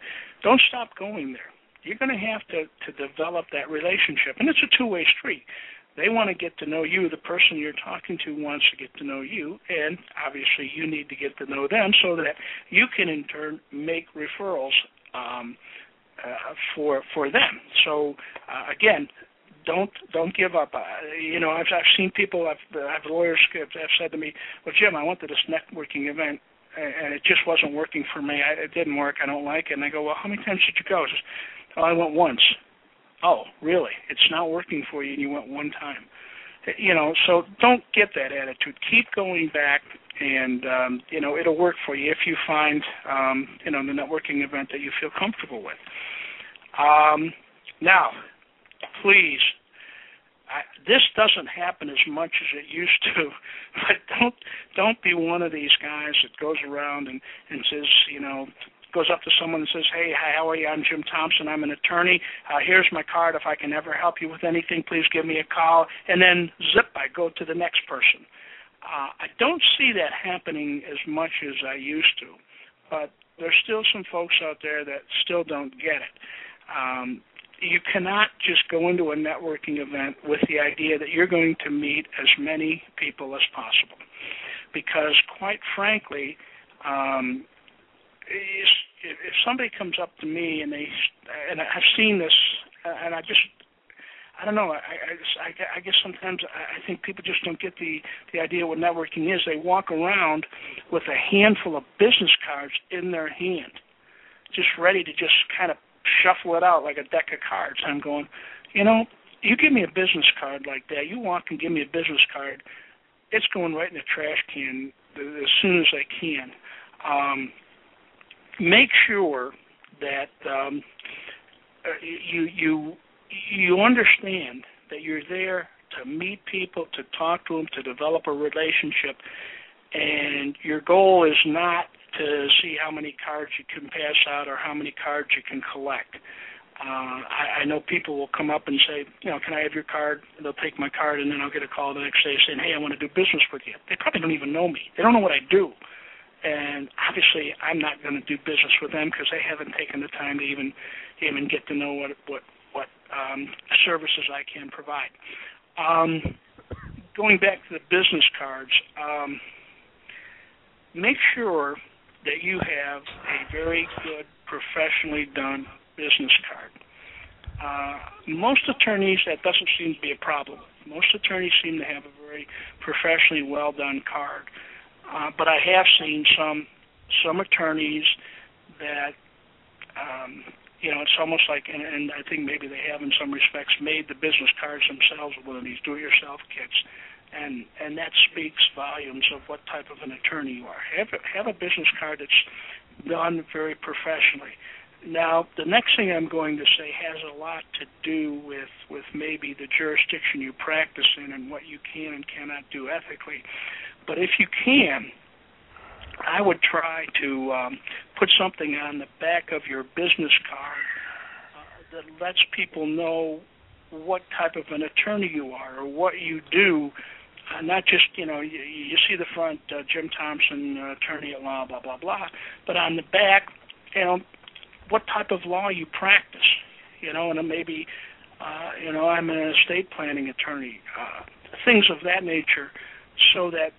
don't stop going there. You're going to have to develop that relationship, and it's a two-way street. They want to get to know you. The person you're talking to wants to get to know you, and obviously you need to get to know them so that you can, in turn, make referrals for them. So, again, don't give up. You know, I've seen people, I've lawyers have said to me, well, Jim, I went to this networking event, and it just wasn't working for me. It didn't work. I don't like it. And I go, well, how many times did you go? He says, well, I went once. Oh, really? It's not working for you, and you went one time. You know, so don't get that attitude. Keep going back, and, you know, it'll work for you if you find, you know, the networking event that you feel comfortable with. Now, please, this doesn't happen as much as it used to, but don't be one of these guys that goes around and says, you know, goes up to someone and says, hey, how are you? I'm Jim Thompson. I'm an attorney. Here's my card. If I can ever help you with anything, please give me a call. And then, zip, I go to the next person. I don't see that happening as much as I used to, but there's still some folks out there that still don't get it. You cannot just go into a networking event with the idea that you're going to meet as many people as possible, because, quite frankly, if somebody comes up to me and I've seen this, and I don't know, I guess sometimes I think people just don't get the idea what networking is. They walk around with a handful of business cards in their hand, just ready to just kind of shuffle it out like a deck of cards. I'm going, you know, you give me a business card like that, you walk and give me a business card, it's going right in the trash can as soon as I can. Make sure that you understand that you're there to meet people, to talk to them, to develop a relationship, and your goal is not to see how many cards you can pass out or how many cards you can collect. I know people will come up and say, you know, can I have your card? They'll take my card, and then I'll get a call the next day saying, hey, I want to do business with you. They probably don't even know me. They don't know what I do. And obviously I'm not going to do business with them because they haven't taken the time to even get to know what services I can provide. Going back to the business cards, make sure that you have a very good, professionally done business card. Most attorneys, that doesn't seem to be a problem. Most attorneys seem to have a very professionally well-done card. But I have seen some attorneys that, it's almost like, and I think maybe they have in some respects, made the business cards themselves with one of these do-it-yourself kits. And that speaks volumes of what type of an attorney you are. Have a business card that's done very professionally. Now, the next thing I'm going to say has a lot to do with maybe the jurisdiction you practice in and what you can and cannot do ethically. But if you can, I would try to put something on the back of your business card that lets people know what type of an attorney you are or what you do. Not just, you see the front, Jim Thompson, attorney at law, blah, blah, blah, but on the back, what type of law you practice, and maybe, I'm an estate planning attorney, things of that nature, so that,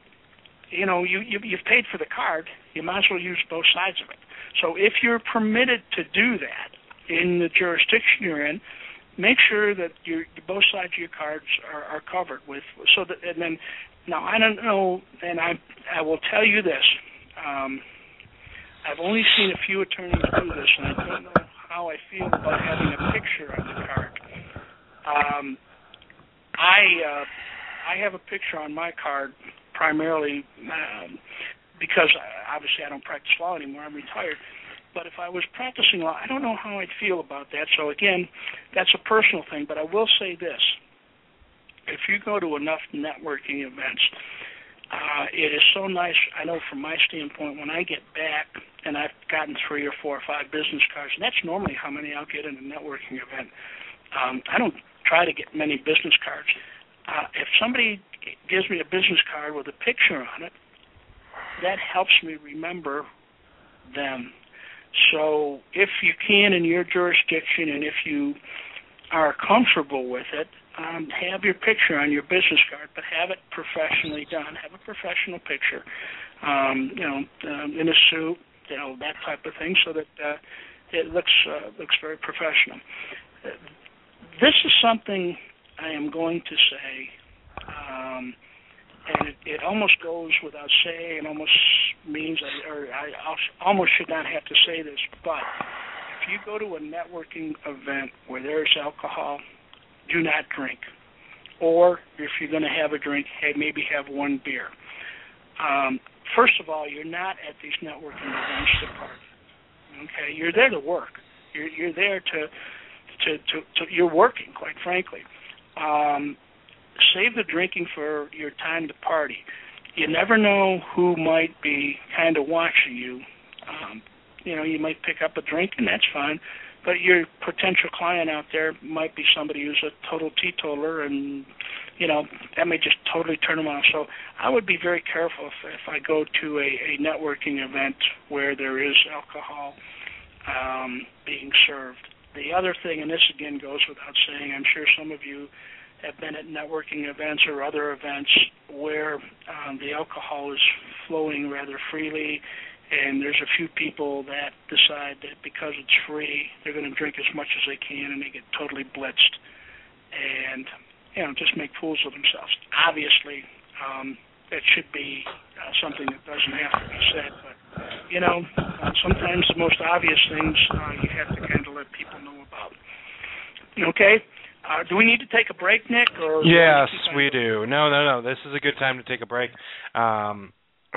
you've paid for the card, you might as well use both sides of it. So if you're permitted to do that in the jurisdiction you're in, make sure that both sides of your cards are covered with. So that, and then, now I don't know, and I will tell you this. I've only seen a few attorneys do this, and I don't know how I feel about having a picture on the card. I have a picture on my card primarily because obviously I don't practice law anymore. I'm retired. But if I was practicing law, I don't know how I'd feel about that. So, again, that's a personal thing. But I will say this. If you go to enough networking events, it is so nice. I know from my standpoint, when I get back, and I've gotten 3 or 4 or 5 business cards, and that's normally how many I'll get in a networking event. I don't try to get many business cards. If somebody gives me a business card with a picture on it, that helps me remember them. So if you can in your jurisdiction and if you are comfortable with it, have your picture on your business card, but have it professionally done. Have a professional picture, in a suit, that type of thing, so that it looks very professional. This is something I am going to say, and it almost goes without saying, and almost means I almost should not have to say this, but if you go to a networking event where there's alcohol, do not drink. Or if you're going to have a drink, hey, maybe have one beer. First of all, you're not at these networking events to party. Okay, you're there to work. You're there to you're working, quite frankly. Save the drinking for your time to party. You never know who might be kind of watching you. You might pick up a drink, and that's fine, but your potential client out there might be somebody who's a total teetotaler, and, that may just totally turn them off. So I would be very careful if I go to a networking event where there is alcohol being served. The other thing, and this, again, goes without saying, I'm sure some of you have been at networking events or other events where the alcohol is flowing rather freely, and there's a few people that decide that because it's free, they're going to drink as much as they can, and they get totally blitzed and, just make fools of themselves. Obviously, that should be something that doesn't have to be said, but, sometimes the most obvious things you have to kind of let people know about. Okay? Do we need to take a break, Nick? Or yes, we do. No. This is a good time to take a break.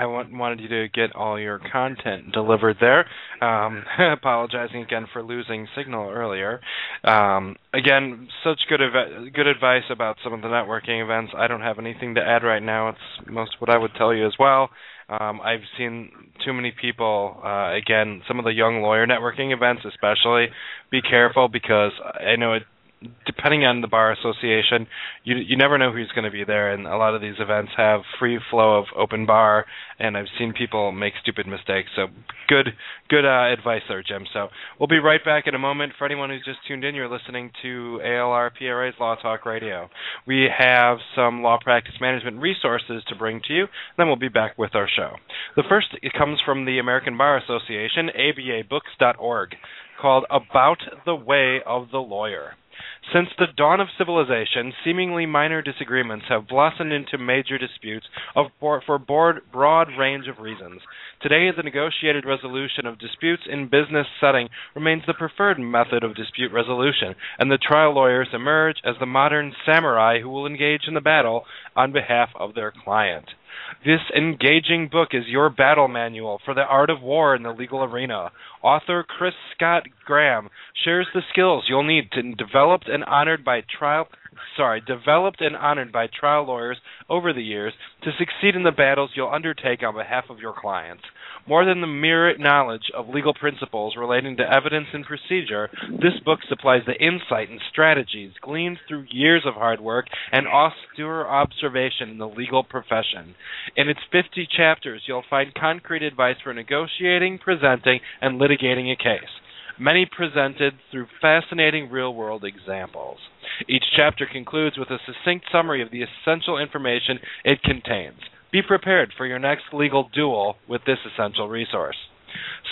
I wanted you to get all your content delivered there. Apologizing again for losing signal earlier. Again, such good advice about some of the networking events. I don't have anything to add right now. It's most what I would tell you as well. I've seen too many people, again, some of the young lawyer networking events especially, be careful because I know it, depending on the Bar Association, you never know who's going to be there, and a lot of these events have free flow of open bar, and I've seen people make stupid mistakes. So good advice there, Jim. So we'll be right back in a moment. For anyone who's just tuned in, you're listening to ALR PRA's Law Talk Radio. We have some law practice management resources to bring to you, and then we'll be back with our show. The first comes from the American Bar Association, ababooks.org, called About the Way of the Lawyer. Since the dawn of civilization, seemingly minor disagreements have blossomed into major disputes for a broad range of reasons. Today, the negotiated resolution of disputes in business setting remains the preferred method of dispute resolution, and the trial lawyers emerge as the modern samurai who will engage in the battle on behalf of their client. This engaging book is your battle manual for the art of war in the legal arena. Author Chris Scott Graham shares the skills you'll need to developed and honored by trial lawyers over the years to succeed in the battles you'll undertake on behalf of your clients. More than the mere knowledge of legal principles relating to evidence and procedure, this book supplies the insight and strategies gleaned through years of hard work and austere observation in the legal profession. In its 50 chapters, you'll find concrete advice for negotiating, presenting, and litigating a case, many presented through fascinating real-world examples. Each chapter concludes with a succinct summary of the essential information it contains. Be prepared for your next legal duel with this essential resource.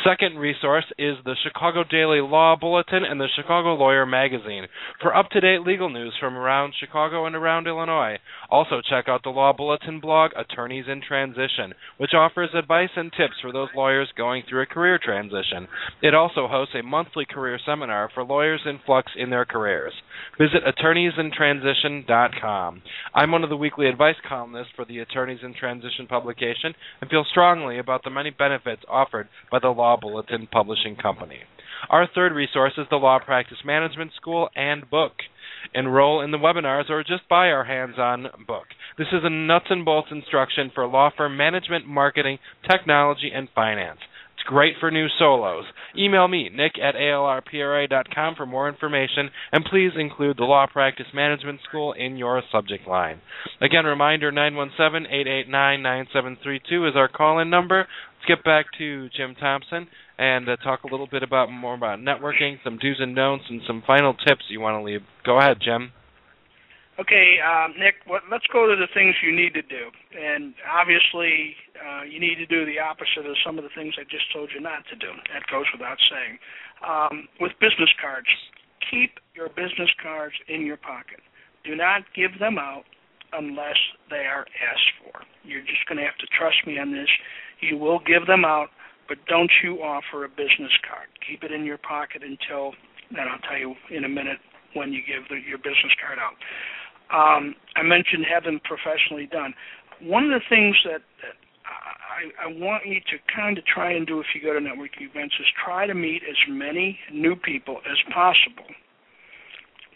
Second resource is the Chicago Daily Law Bulletin and the Chicago Lawyer Magazine for up-to-date legal news from around Chicago and around Illinois. Also check out the Law Bulletin blog, Attorneys in Transition, which offers advice and tips for those lawyers going through a career transition. It also hosts a monthly career seminar for lawyers in flux in their careers. Visit attorneysintransition.com. I'm one of the weekly advice columnists for the Attorneys in Transition publication and feel strongly about the many benefits offered by the Law Bulletin Publishing Company. Our third resource is the Law Practice Management School and book. Enroll in the webinars or just buy our hands-on book. This is a nuts and bolts instruction for law firm management, marketing, technology, and finance. It's great for new solos. Email me, nick@alrpra.com, for more information, and please include the Law Practice Management School in your subject line. Again, reminder, 917-889-9732 is our call-in number. Get back to Jim Thompson and talk a little bit more about networking, some do's and don'ts, and some final tips you want to leave. Go ahead, Jim. Okay, Nick, let's go to the things you need to do. And obviously, you need to do the opposite of some of the things I just told you not to do. That goes without saying. With business cards, keep your business cards in your pocket. Do not give them out unless they are asked for. You're just going to have to trust me on this. You will give them out, but don't you offer a business card. Keep it in your pocket until, and I'll tell you in a minute when you give your business card out. I mentioned have them professionally done. One of the things that I want you to kind of try and do if you go to networking events is try to meet as many new people as possible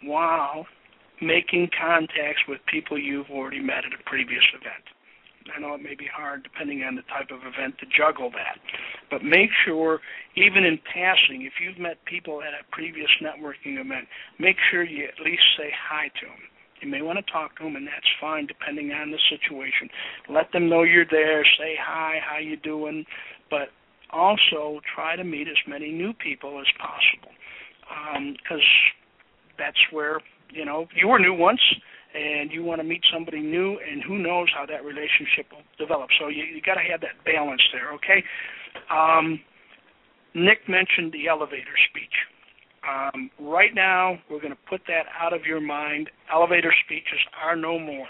while making contacts with people you've already met at a previous event. I know it may be hard, depending on the type of event, to juggle that. But make sure, even in passing, if you've met people at a previous networking event, make sure you at least say hi to them. You may want to talk to them, and that's fine, depending on the situation. Let them know you're there. Say hi, how you doing? But also try to meet as many new people as possible because that's where, you were new once, and you want to meet somebody new, and who knows how that relationship will develop. So you got to have that balance there, okay? Nick mentioned the elevator speech. Right now, we're going to put that out of your mind. Elevator speeches are no more.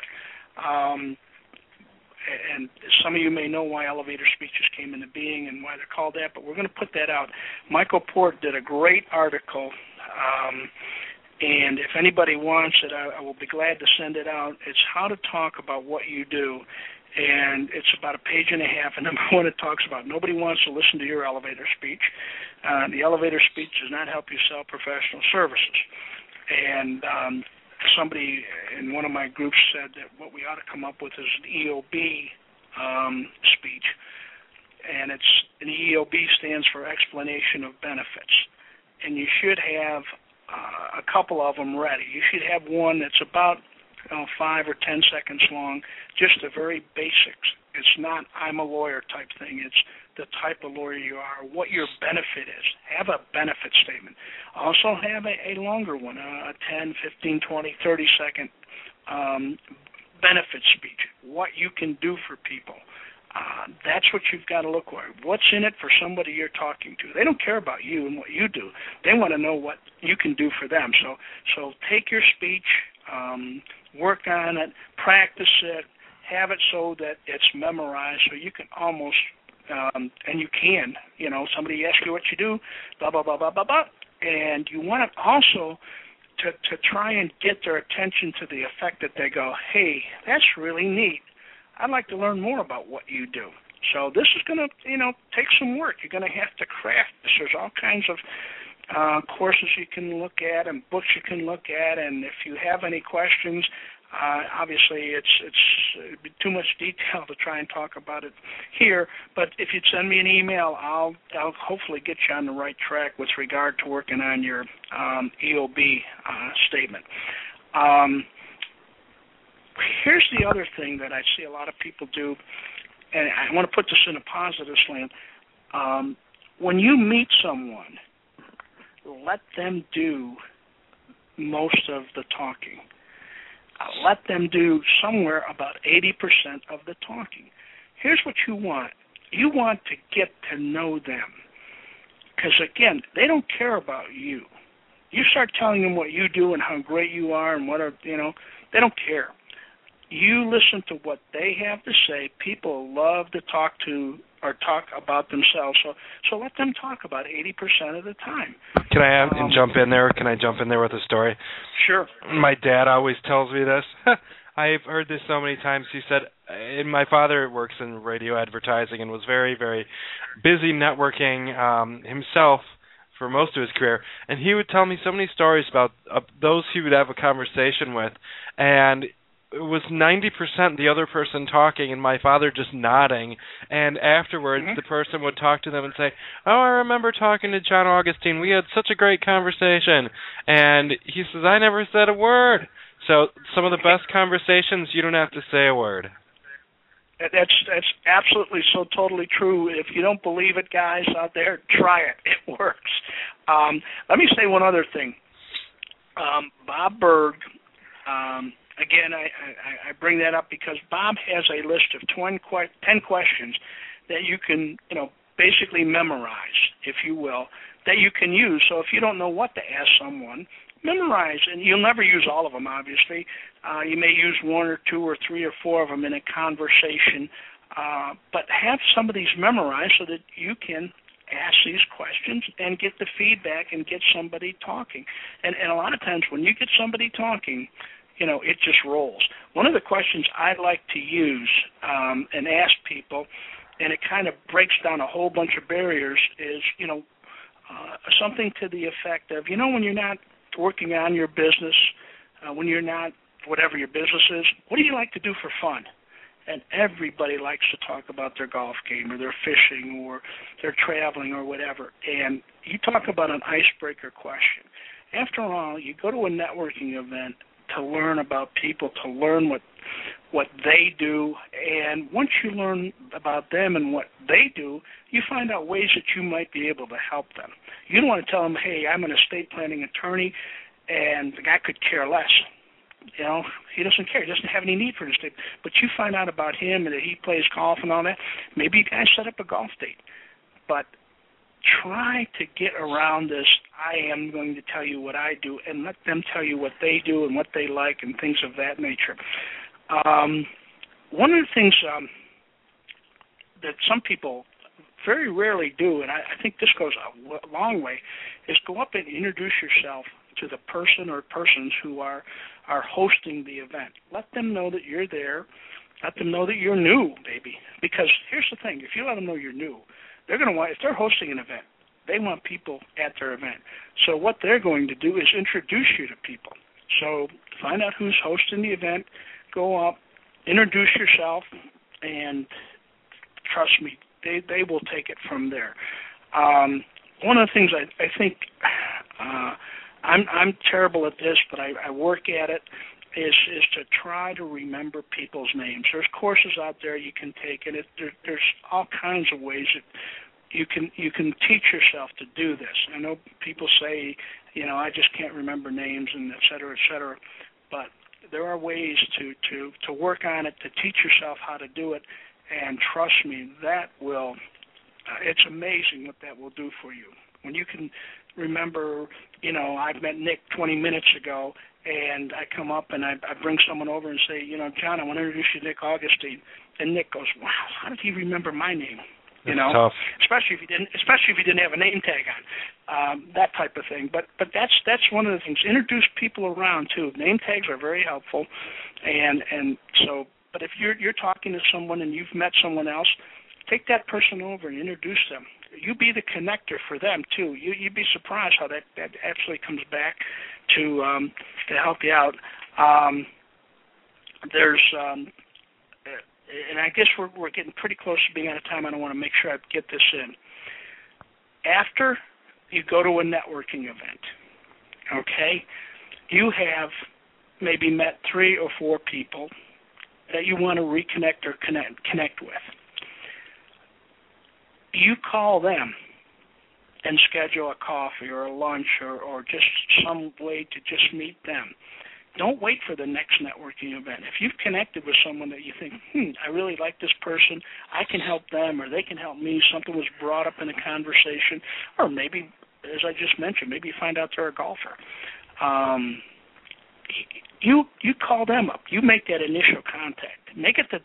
And some of you may know why elevator speeches came into being and why they're called that, but we're going to put that out. Michael Port did a great article, and if anybody wants it, I will be glad to send it out. It's how to talk about what you do, and it's about a page and a half, and number one, it talks about nobody wants to listen to your elevator speech. The elevator speech does not help you sell professional services. And somebody in one of my groups said that what we ought to come up with is an EOB speech, and it's an EEOB stands for explanation of benefits. And you should have a couple of them ready. You should have one that's about 5 or 10 seconds long, just the very basics. It's not I'm a lawyer type thing. It's the type of lawyer you are, what your benefit is. Have a benefit statement. Also have a longer one, a 10, 15, 20, 30-second benefit speech, what you can do for people. That's what you've got to look for. What's in it for somebody you're talking to? They don't care about you and what you do. They want to know what you can do for them. So take your speech, work on it, practice it, have it so that it's memorized so you can almost, and you can, somebody asks you what you do, blah, blah, blah, blah, blah, blah, and you want to also to try and get their attention to the effect that they go, hey, that's really neat. I'd like to learn more about what you do. So this is going to, take some work. You're going to have to craft this. There's all kinds of courses you can look at and books you can look at, and if you have any questions, obviously it's too much detail to try and talk about it here, but if you'd send me an email, I'll hopefully get you on the right track with regard to working on your EOB statement. Here's the other thing that I see a lot of people do, and I want to put this in a positive slant. When you meet someone, let them do most of the talking. Let them do somewhere about 80% of the talking. Here's what you want. You want to get to know them because, again, they don't care about you. You start telling them what you do and how great you are and what are, they don't care. You listen to what they have to say. People love to talk to or talk about themselves. So let them talk about 80% of the time. Can I jump in there? Can I jump in there with a story? Sure. My dad always tells me this. I've heard this so many times. He said, and my father works in radio advertising and was very, very busy networking himself for most of his career, and he would tell me so many stories about those he would have a conversation with, and it was 90% the other person talking and my father just nodding, and afterwards the person would talk to them and say, oh, I remember talking to John Augustine. We had such a great conversation. And he says, I never said a word. So some of the best conversations, you don't have to say a word. That's absolutely so totally true. If you don't believe it, guys out there, try it. It works. Let me say one other thing. Bob Berg, again, I bring that up because Bob has a list of 10 questions that you can, basically memorize, if you will, that you can use. So if you don't know what to ask someone, memorize. And you'll never use all of them, obviously. You may use one or two or three or four of them in a conversation. But have some of these memorized so that you can ask these questions and get the feedback and get somebody talking. And a lot of times when you get somebody talking, it just rolls. One of the questions I like to use and ask people, and it kind of breaks down a whole bunch of barriers, is, something to the effect of, when you're not working on your business, when you're not whatever your business is, what do you like to do for fun? And everybody likes to talk about their golf game or their fishing or their traveling or whatever. And you talk about an icebreaker question. After all, you go to a networking event to learn about people, to learn what they do. And once you learn about them and what they do, you find out ways that you might be able to help them. You don't want to tell them, hey, I'm an estate planning attorney, and the guy could care less. He doesn't care. He doesn't have any need for an estate. But you find out about him and that he plays golf and all that. Maybe you guys set up a golf date. But try to get around this, I am going to tell you what I do, and let them tell you what they do and what they like and things of that nature. One of the things that some people very rarely do, and I think this goes a long way, is go up and introduce yourself to the person or persons who are hosting the event. Let them know that you're there. Let them know that you're new, maybe. Because here's the thing, if you let them know you're new, they're going to want, if they're hosting an event, they want people at their event. So what they're going to do is introduce you to people. So find out who's hosting the event, go up, introduce yourself, and trust me, they will take it from there. One of the things I think I'm terrible at this, but I work at it, is to try to remember people's names. There's courses out there you can take, and there's all kinds of ways that you can teach yourself to do this. I know people say, I just can't remember names, and et cetera, but there are ways to work on it, to teach yourself how to do it, and trust me, that will it's amazing what that will do for you. When you can remember, I met Nick 20 minutes ago, and I come up and I bring someone over and say, John, I want to introduce you to Nick Augustine. And Nick goes, wow, how did he remember my name? That's tough. Especially if you didn't have a name tag on, that type of thing. But that's one of the things. Introduce people around too. Name tags are very helpful, and so. But if you're talking to someone and you've met someone else, take that person over and introduce them. You be the connector for them too. You'd be surprised how that actually comes back to help you out. And I guess we're getting pretty close to being out of time. I don't want to make sure I get this in. After you go to a networking event, okay, you have maybe met 3 or 4 people that you want to reconnect or connect with. You call them and schedule a coffee or a lunch or just some way to just meet them. Don't wait for the next networking event. If you've connected with someone that you think, I really like this person, I can help them or they can help me, something was brought up in a conversation, or maybe, as I just mentioned, maybe you find out they're a golfer. You call them up. You make that initial contact. Make it the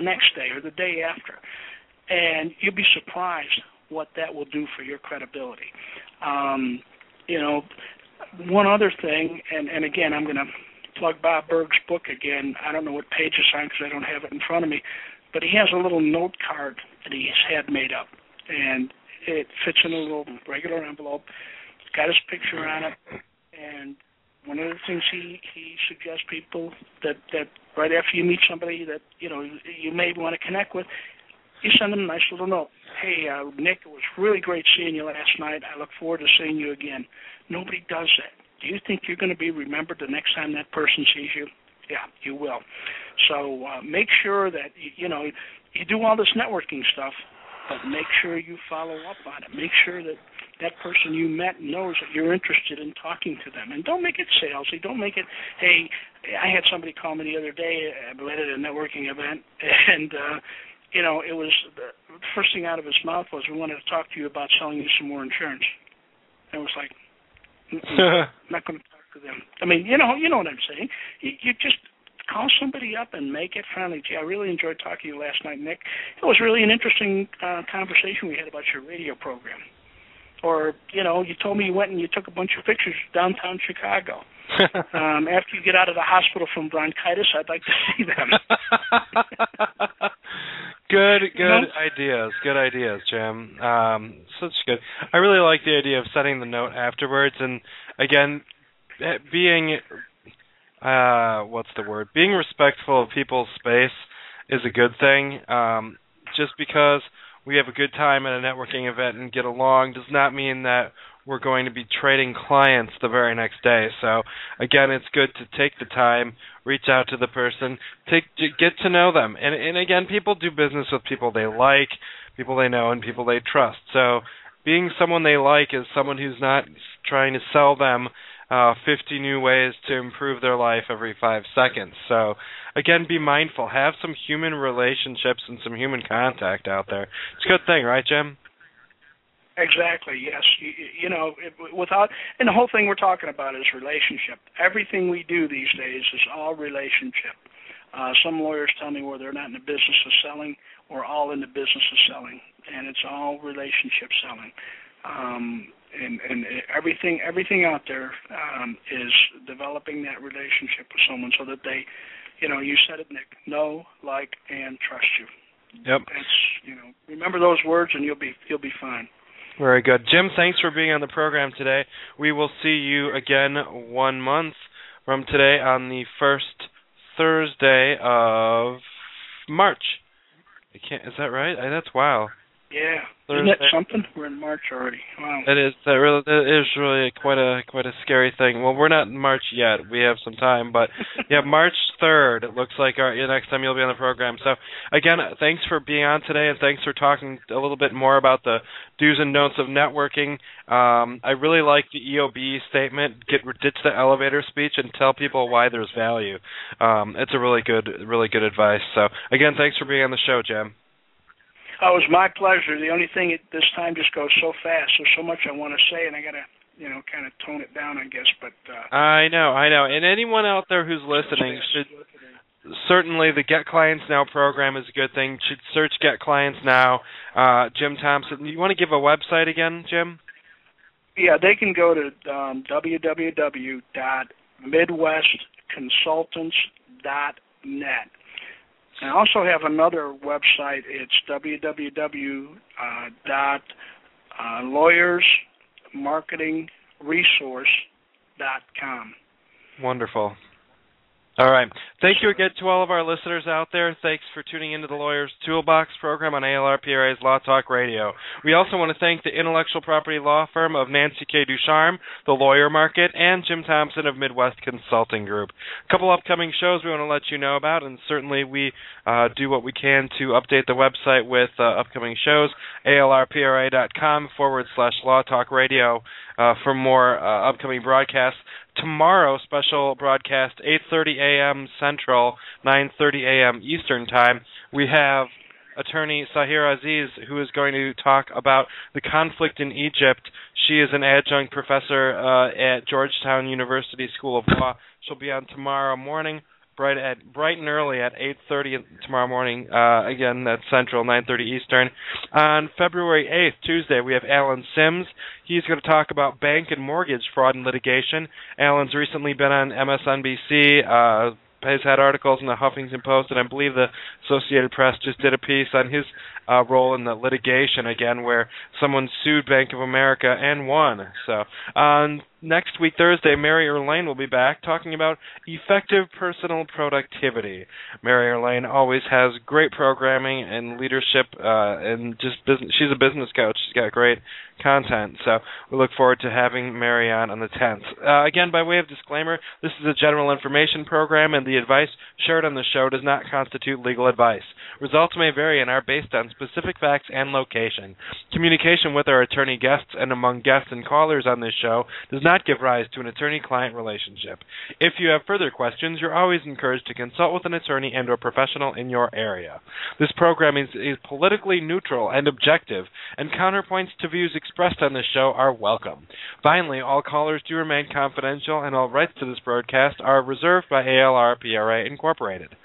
next day or the day after, and you'll be surprised what that will do for your credibility. One other thing, and again, I'm going to plug Bob Berg's book again. I don't know what page it's on because I don't have it in front of me, but he has a little note card that he's had made up, and it fits in a little regular envelope. It's got his picture on it, and one of the things he suggests people that right after you meet somebody that you may want to connect with, you send them a nice little note. Hey, Nick, it was really great seeing you last night. I look forward to seeing you again. Nobody does that. Do you think you're going to be remembered the next time that person sees you? Yeah, you will. So make sure that, you do all this networking stuff, but make sure you follow up on it. Make sure that person you met knows that you're interested in talking to them. And don't make it salesy. Don't make it, hey, I had somebody call me the other day at a networking event, and it was the first thing out of his mouth was, we wanted to talk to you about selling you some more insurance. And it was like, I'm not going to talk to them. I mean, you know what I'm saying. You just call somebody up and make it friendly. Gee, I really enjoyed talking to you last night, Nick. It was really an interesting conversation we had about your radio program. Or, you told me you went and you took a bunch of pictures downtown Chicago. After you get out of the hospital from bronchitis, I'd like to see them. Good ideas, Jim. Such good. I really like the idea of setting the note afterwards, and again, being being respectful of people's space is a good thing. Just because we have a good time at a networking event and get along does not mean that we're going to be trading clients the very next day. So again, it's good to take the time, reach out to the person, get to know them. And again, people do business with people they like, people they know, and people they trust. So being someone they like is someone who's not trying to sell them 50 new ways to improve their life every 5 seconds. So again, be mindful. Have some human relationships and some human contact out there. It's a good thing, right, Jim? Exactly, yes. And the whole thing we're talking about is relationship. Everything we do these days is all relationship. Some lawyers tell me they're not in the business of selling, we're all in the business of selling, and it's all relationship selling. And everything out there is developing that relationship with someone so that they, you said it, Nick, know, like, and trust you. Yep. That's, remember those words, and you'll be fine. Very good. Jim, thanks for being on the program today. We will see you again 1 month from today on the first Thursday of March. I can't. Is that right? That's wow. Yeah. Isn't that something? We're in March already. Wow. It is. That is really quite a scary thing. Well, we're not in March yet. We have some time, but yeah, March 3rd. It looks like the next time you'll be on the program. So again, thanks for being on today, and thanks for talking a little bit more about the do's and don'ts of networking. I really like the EOB statement: ditch the elevator speech and tell people why there's value. It's a really good advice. So again, thanks for being on the show, Jim. Oh, it was my pleasure. The only thing this time just goes so fast. There's so much I want to say, and I got to, kind of tone it down, I guess. But I know. And anyone out there who's listening should certainly the Get Clients Now program is a good thing. Should search Get Clients Now. Jim Thompson. You want to give a website again, Jim? Yeah, they can go to www.midwestconsultants.net. I also have another website. It's www.lawyersmarketingresource.com. Wonderful. All right. Thank you again to all of our listeners out there. Thanks for tuning into the Lawyer's Toolbox program on ALR PRA's Law Talk Radio. We also want to thank the intellectual property law firm of Nancy K. Ducharme, The Lawyer Market, and Jim Thompson of Midwest Consulting Group. A couple upcoming shows we want to let you know about, and certainly we do what we can to update the website with upcoming shows, alrpra.com/Law Talk Radio for more upcoming broadcasts. Tomorrow, special broadcast, 8:30 a.m. Central, 9:30 a.m. Eastern Time, we have attorney Sahir Aziz, who is going to talk about the conflict in Egypt. She is an adjunct professor at Georgetown University School of Law. She'll be on tomorrow morning, bright and early at 8:30 tomorrow morning. Again, that's Central, 9:30 Eastern. On February 8th, Tuesday, we have Alan Sims. He's going to talk about bank and mortgage fraud and litigation. Alan's recently been on MSNBC. Has had articles in the Huffington Post, and I believe the Associated Press just did a piece on his role in the litigation, again, where someone sued Bank of America and won. So next week, Thursday, Mary Erlain will be back talking about effective personal productivity. Mary Erlain always has great programming and leadership, and just business. She's a business coach. She's got great content. So we look forward to having Mary on the 10th. Again, by way of disclaimer, this is a general information program, and the advice shared on the show does not constitute legal advice. Results may vary and are based on specific facts and location. Communication with our attorney guests and among guests and callers on this show does not give rise to an attorney-client relationship. If you have further questions, you're always encouraged to consult with an attorney and or professional in your area. This program is politically neutral and objective, and counterpoints to views expressed on this show are welcome. Finally, all callers do remain confidential, and all rights to this broadcast are reserved by ALR PRA Incorporated.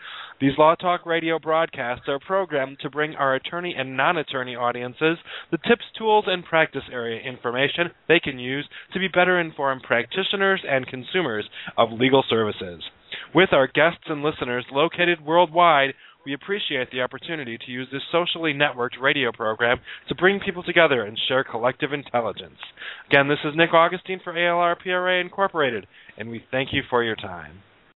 These Law Talk Radio broadcasts are programmed to bring our attorney and non-attorney audiences the tips, tools, and practice area information they can use to be better informed practitioners and consumers of legal services. With our guests and listeners located worldwide, we appreciate the opportunity to use this socially networked radio program to bring people together and share collective intelligence. Again, this is Nick Augustine for ALR PRA Incorporated, and we thank you for your time.